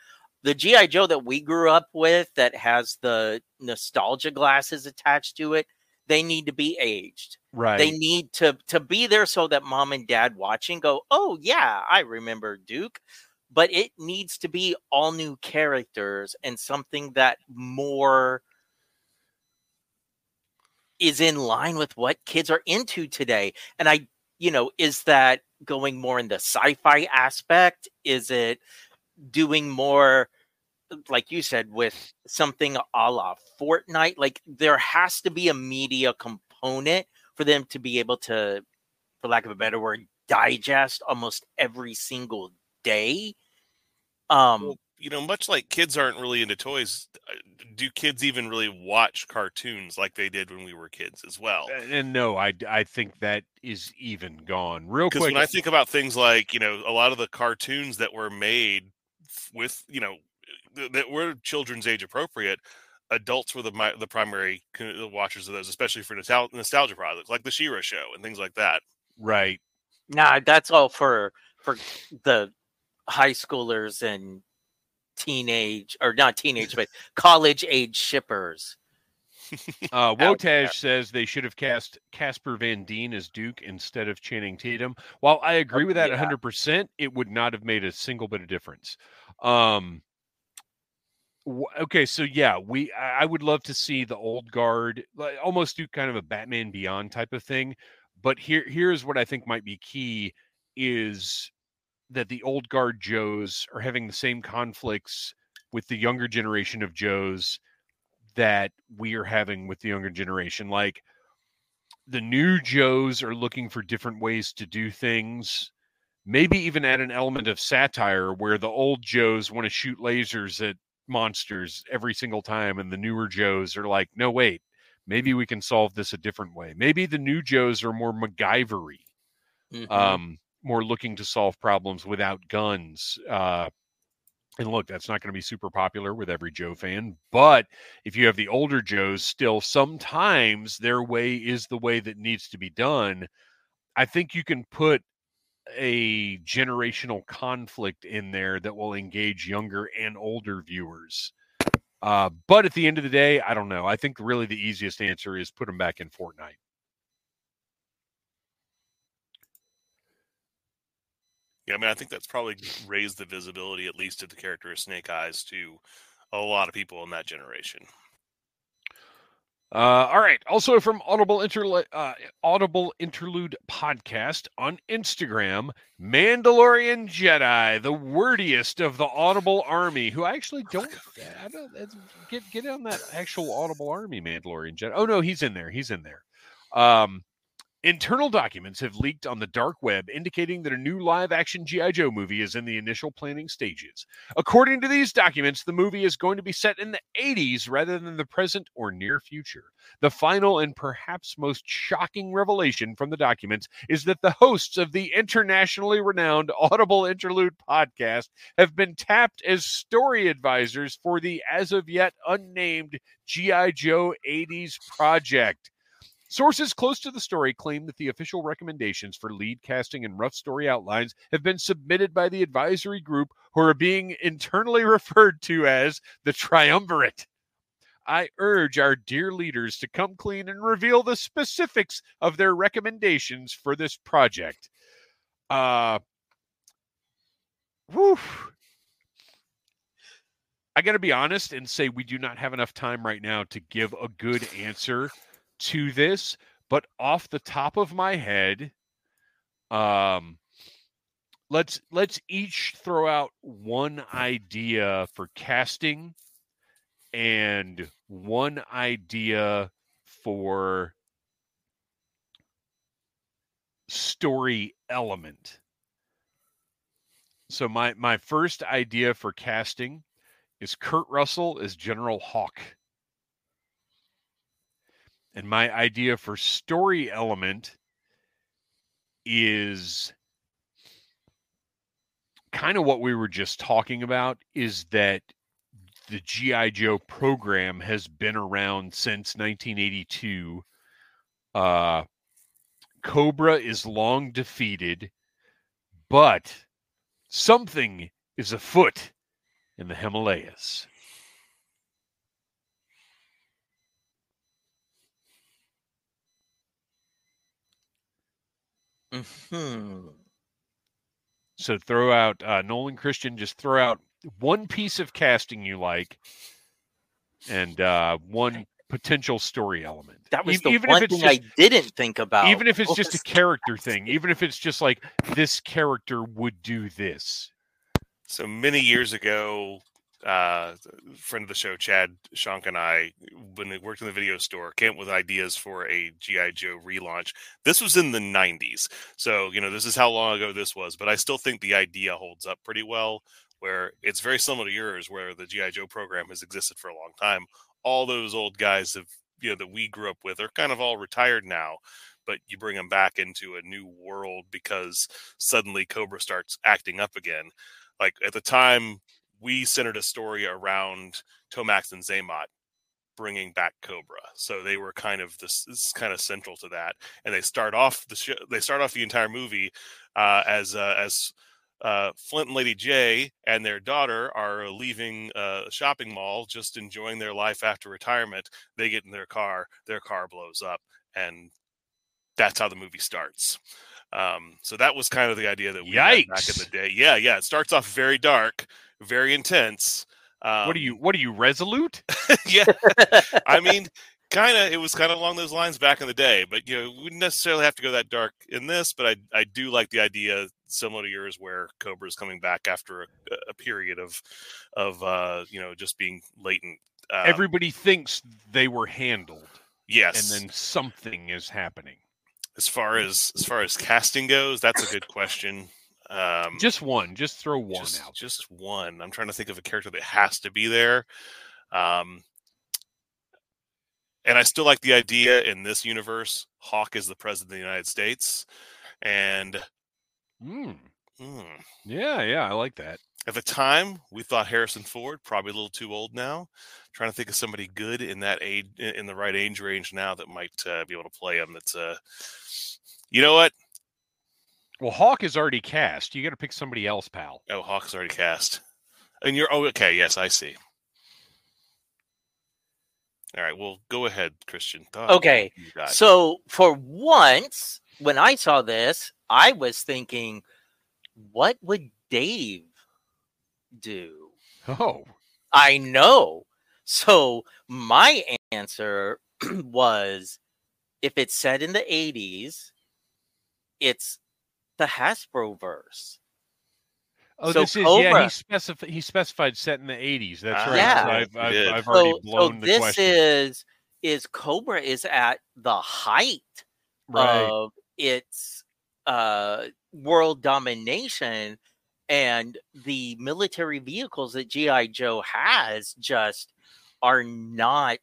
The G I. Joe that we grew up with that has the nostalgia glasses attached to it, they need to be aged. Right. They need to, to be there so that mom and dad watching go, oh, yeah, I remember Duke. But it needs to be all new characters and something that more is in line with what kids are into today. And I, you know, is that going more in the sci-fi aspect? Is it doing more, like you said, with something a la Fortnite? Like there has to be a media component for them to be able to, for lack of a better word, digest almost every single day. Um, well, you know, much like kids aren't really into toys, do kids even really watch cartoons like they did when we were kids as well? And no, I, I think that is even gone. Real quick. Because when I think about things like, you know, a lot of the cartoons that were made with, you know, that were children's age appropriate, adults were the the primary watchers of those, especially for nostalgia products like the She-Ra show and things like that. Right. Nah, that's all for for the high schoolers and teenage, or not teenage, but college age shippers. Uh, Wotaj says they should have cast Casper Van Dien as Duke instead of Channing Tatum. While I agree with that yeah. one hundred percent, it would not have made a single bit of difference. Um, w- okay, so yeah, we I would love to see the old guard, like, almost do kind of a Batman Beyond type of thing. But here, here's what I think might be key is that the old guard Joes are having the same conflicts with the younger generation of Joes that we are having with the younger generation. Like the new Joes are looking for different ways to do things, maybe even add an element of satire where the old Joes want to shoot lasers at monsters every single time. And the newer Joes are like, no, wait, maybe we can solve this a different way. Maybe the new Joes are more MacGyver-y. Mm-hmm. Um, more looking to solve problems without guns. Uh, and look, that's not going to be super popular with every Joe fan, but if you have the older Joes still, sometimes their way is the way that needs to be done. I think you can put a generational conflict in there that will engage younger and older viewers. Uh, but at the end of the day, I don't know. I think really the easiest answer is put them back in Fortnite. Yeah, I mean, I think that's probably raised the visibility, at least of the character of Snake Eyes, to a lot of people in that generation. Uh, all right. Also from Audible, Interlu- uh, Audible Interlude Podcast on Instagram, Mandalorian Jedi, the wordiest of the Audible Army, who I actually don't, I don't that's, get, get on that actual Audible Army Mandalorian Jedi. Oh, no, he's in there. He's in there. Um, Internal documents have leaked on the dark web indicating that a new live-action G I. Joe movie is in the initial planning stages. According to these documents, the movie is going to be set in the eighties rather than the present or near future. The final and perhaps most shocking revelation from the documents is that the hosts of the internationally renowned Audible Interlude podcast have been tapped as story advisors for the as-of-yet unnamed G I. Joe eighties project. Sources close to the story claim that the official recommendations for lead casting and rough story outlines have been submitted by the advisory group who are being internally referred to as the Triumvirate. I urge our dear leaders to come clean and reveal the specifics of their recommendations for this project. Uh, whew. I got to be honest and say we do not have enough time right now to give a good answer to this, but off the top of my head, um, let's let's each throw out one idea for casting and one idea for story element. So my my first idea for casting is Kurt Russell as General Hawk. And my idea for story element is kind of what we were just talking about, is that the G I. Joe program has been around since nineteen eighty-two. Uh, Cobra is long defeated, but something is afoot in the Himalayas. Mm-hmm. So throw out, uh, Nolan Christian, just throw out one piece of casting you like and uh, one potential story element. That was e- the even one if it's thing just, I didn't think about. Even if it's just a character thing. Even if it's just like, this character would do this. So many years ago, uh, a friend of the show, Chad Shank, and I, when we worked in the video store, came up with ideas for a G I. Joe relaunch. This was in the nineties. So, you know, this is how long ago this was. But I still think the idea holds up pretty well, where it's very similar to yours, where the G I. Joe program has existed for a long time. All those old guys have, you know, that we grew up with are kind of all retired now. But you bring them back into a new world because suddenly Cobra starts acting up again. Like, at the time, we centered a story around Tomax and Zaymot bringing back Cobra. So they were kind of this, this is kind of central to that. And they start off the show, they start off the entire movie uh, as uh, as uh, Flint and Lady J and their daughter are leaving a shopping mall, just enjoying their life after retirement. They get in their car, their car blows up, and that's how the movie starts. Um, so that was kind of the idea that we Yikes. had back in the day. Yeah, yeah. It starts off very dark, very intense. Um, what are you? What are you, Resolute? Yeah, I mean, kind of. It was kind of along those lines back in the day, but you know, we wouldn't necessarily have to go that dark in this. But I, I do like the idea, similar to yours, where Cobra is coming back after a, a period of, of uh, you know, just being latent. Um, Everybody thinks they were handled. Yes, and then something is happening. As far as as far as casting goes, that's a good question. Um, just one, just throw one just, out. Just one. I'm trying to think of a character that has to be there. Um, and I still like the idea in this universe. Hawk is the president of the United States, and mm. Mm, yeah, yeah, I like that. At the time, we thought Harrison Ford, probably a little too old now. I'm trying to think of somebody good in that age, in the right age range now that might uh, be able to play him. That's uh, you know what? Well, Hawk is already cast. You got to pick somebody else, pal. Oh, Hawk's already cast. And you're oh, okay. Yes, I see. All right. Well, go ahead, Christian. Thought okay. So for once, when I saw this, I was thinking, what would Dave do? Oh, I know. So my answer was, if it's set in the eighties, it's the Hasbro verse. Oh, so this is Cobra, yeah. He specified. He specified set in the eighties. That's right. Yeah. So I've, I've, I've already so, blown so the this question. Is is Cobra is at the height right. of its uh, world domination. And the military vehicles that G I. Joe has just are not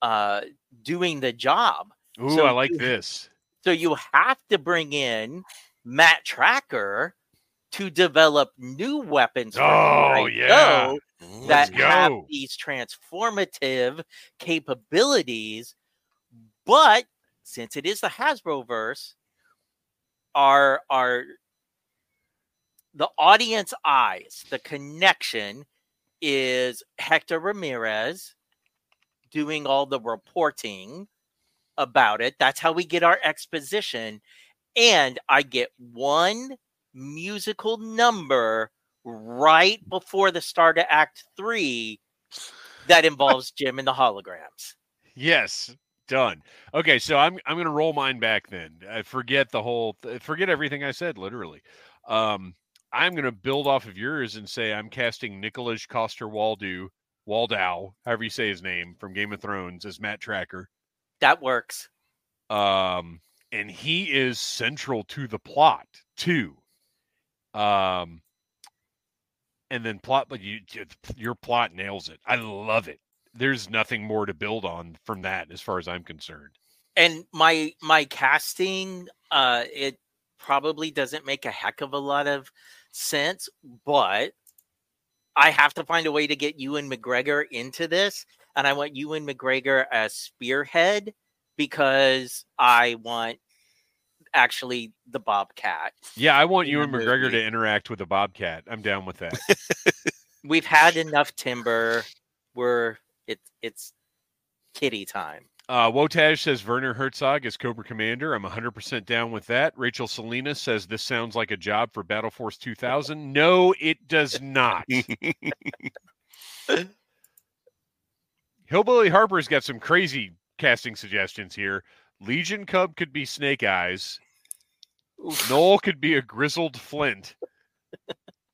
uh, doing the job. Ooh, so I like you, this. So you have to bring in Matt Tracker to develop new weapons. Oh, yeah. Let's that go. Have these transformative capabilities. But since it is the Hasbroverse, are are... the audience eyes, the connection is Hector Ramirez doing all the reporting about it. That's how we get our exposition. And I get one musical number right before the start of Act Three that involves Jim and the holograms. Yes. Done. Okay, so I'm I'm going to roll mine back then. I forget the whole th- forget everything I said, literally. Um, I'm going to build off of yours and say I'm casting Nikolaj Coster-Waldau, Waldau, however you say his name, from Game of Thrones as Matt Tracker. That works. Um, and he is central to the plot too. Um, and then plot, but you your plot nails it. I love it. There's nothing more to build on from that as far as I'm concerned. And my my casting, uh, it probably doesn't make a heck of a lot of sense, but I have to find a way to get Ewan McGregor into this. And I want Ewan McGregor as Spearhead because I want actually the Bobcat. Yeah, I want Ewan McGregor to interact with the Bobcat. I'm down with that. We've had enough timber. We're... It, it's kitty time. Uh, Wotaj says Werner Herzog is Cobra Commander. I'm one hundred percent down with that. Rachel Salinas says this sounds like a job for Battle Force two thousand. No, it does not. Hillbilly Harper's got some crazy casting suggestions here. Legion Cub could be Snake Eyes. Oof. Noel could be a grizzled Flint.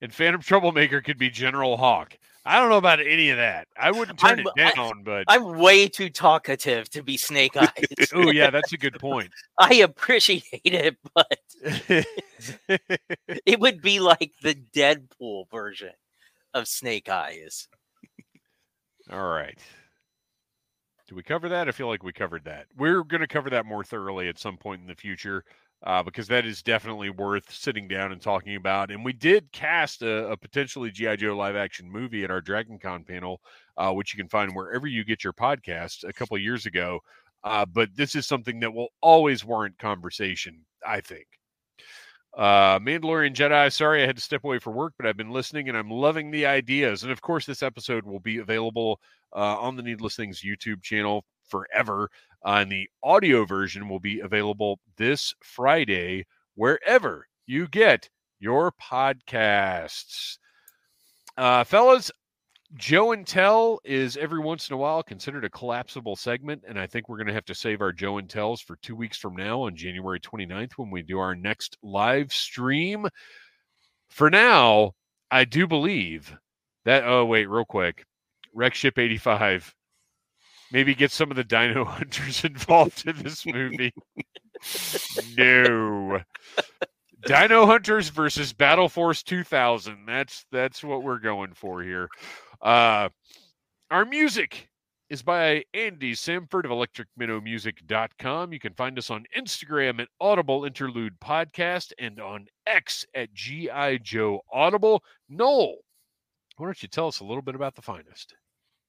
And Phantom Troublemaker could be General Hawk. I don't know about any of that. I wouldn't turn I'm, it down, I, but... I'm way too talkative to be Snake Eyes. Oh, yeah, that's a good point. I appreciate it, but... it would be like the Deadpool version of Snake Eyes. All right. Did we cover that? I feel like we covered that. We're going to cover that more thoroughly at some point in the future, uh, because that is definitely worth sitting down and talking about. And we did cast a, a potentially G I. Joe live-action movie at our DragonCon panel, uh, which you can find wherever you get your podcasts a couple of years ago. Uh, but this is something that will always warrant conversation, I think. Uh, Mandalorian Jedi, sorry I had to step away for work, but I've been listening and I'm loving the ideas. And of course, this episode will be available uh, on the Needless Things YouTube channel forever. Uh, and the audio version will be available this Friday, wherever you get your podcasts. Uh, fellas, Joe and Tell is every once in a while considered a collapsible segment, and I think we're going to have to save our Joe and Tells for two weeks from now on January twenty-ninth when we do our next live stream. For now, I do believe that... Oh, wait, real quick. Wreck Ship eighty-five... Maybe get some of the Dino Hunters involved in this movie. No. Dino Hunters versus Battle Force two thousand. That's that's what we're going for here. Uh, our music is by Andy Samford of electric minnow music dot com. You can find us on Instagram at Audible Interlude Podcast and on X at G I. Joe Audible. Noel, why don't you tell us a little bit about The Finest?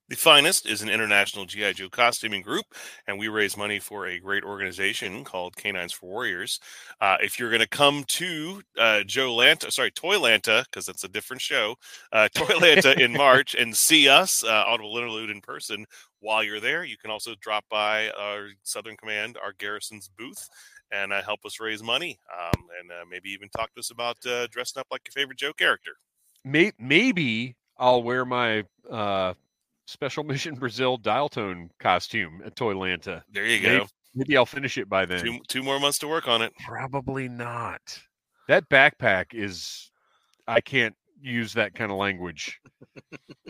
The Finest is an international G I. Joe costuming group, and we raise money for a great organization called Canines for Warriors. Uh, if you're going to come to uh, Joe Lanta, sorry, Toylanta, because that's a different show, uh, Toylanta in March, and see us, uh, Audible Interlude, in person while you're there, you can also drop by our Southern Command, our Garrison's booth, and uh, help us raise money, um, and uh, maybe even talk to us about uh, dressing up like your favorite Joe character. Maybe I'll wear my... Uh... Special Mission Brazil dial tone costume at Toylanta. There you go. Maybe, maybe I'll finish it by then. Two, two more months to work on it. Probably not. That backpack is... I can't use that kind of language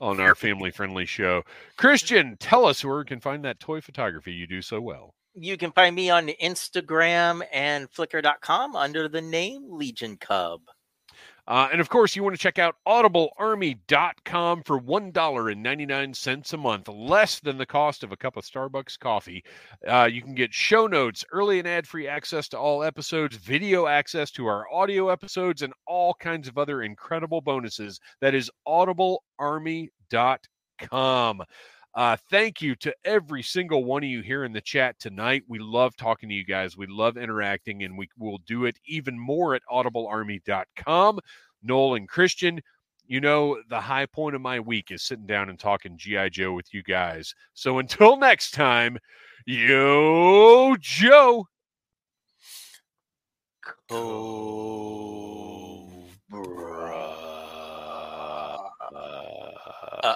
on our family-friendly show. Christian, tell us where we can find that toy photography you do so well. You can find me on Instagram and flickr dot com under the name Legion Cub. Uh, and, of course, you want to check out audible army dot com for one dollar and ninety-nine cents a month, less than the cost of a cup of Starbucks coffee. Uh, you can get show notes, early and ad-free access to all episodes, video access to our audio episodes, and all kinds of other incredible bonuses. That is audible army dot com. Uh, thank you to every single one of you here in the chat tonight. We love talking to you guys. We love interacting, and we will do it even more at audible army dot com. Noel and Christian, you know, the high point of my week is sitting down and talking G I. Joe with you guys. So until next time, yo, Joe. Cobra. Uh.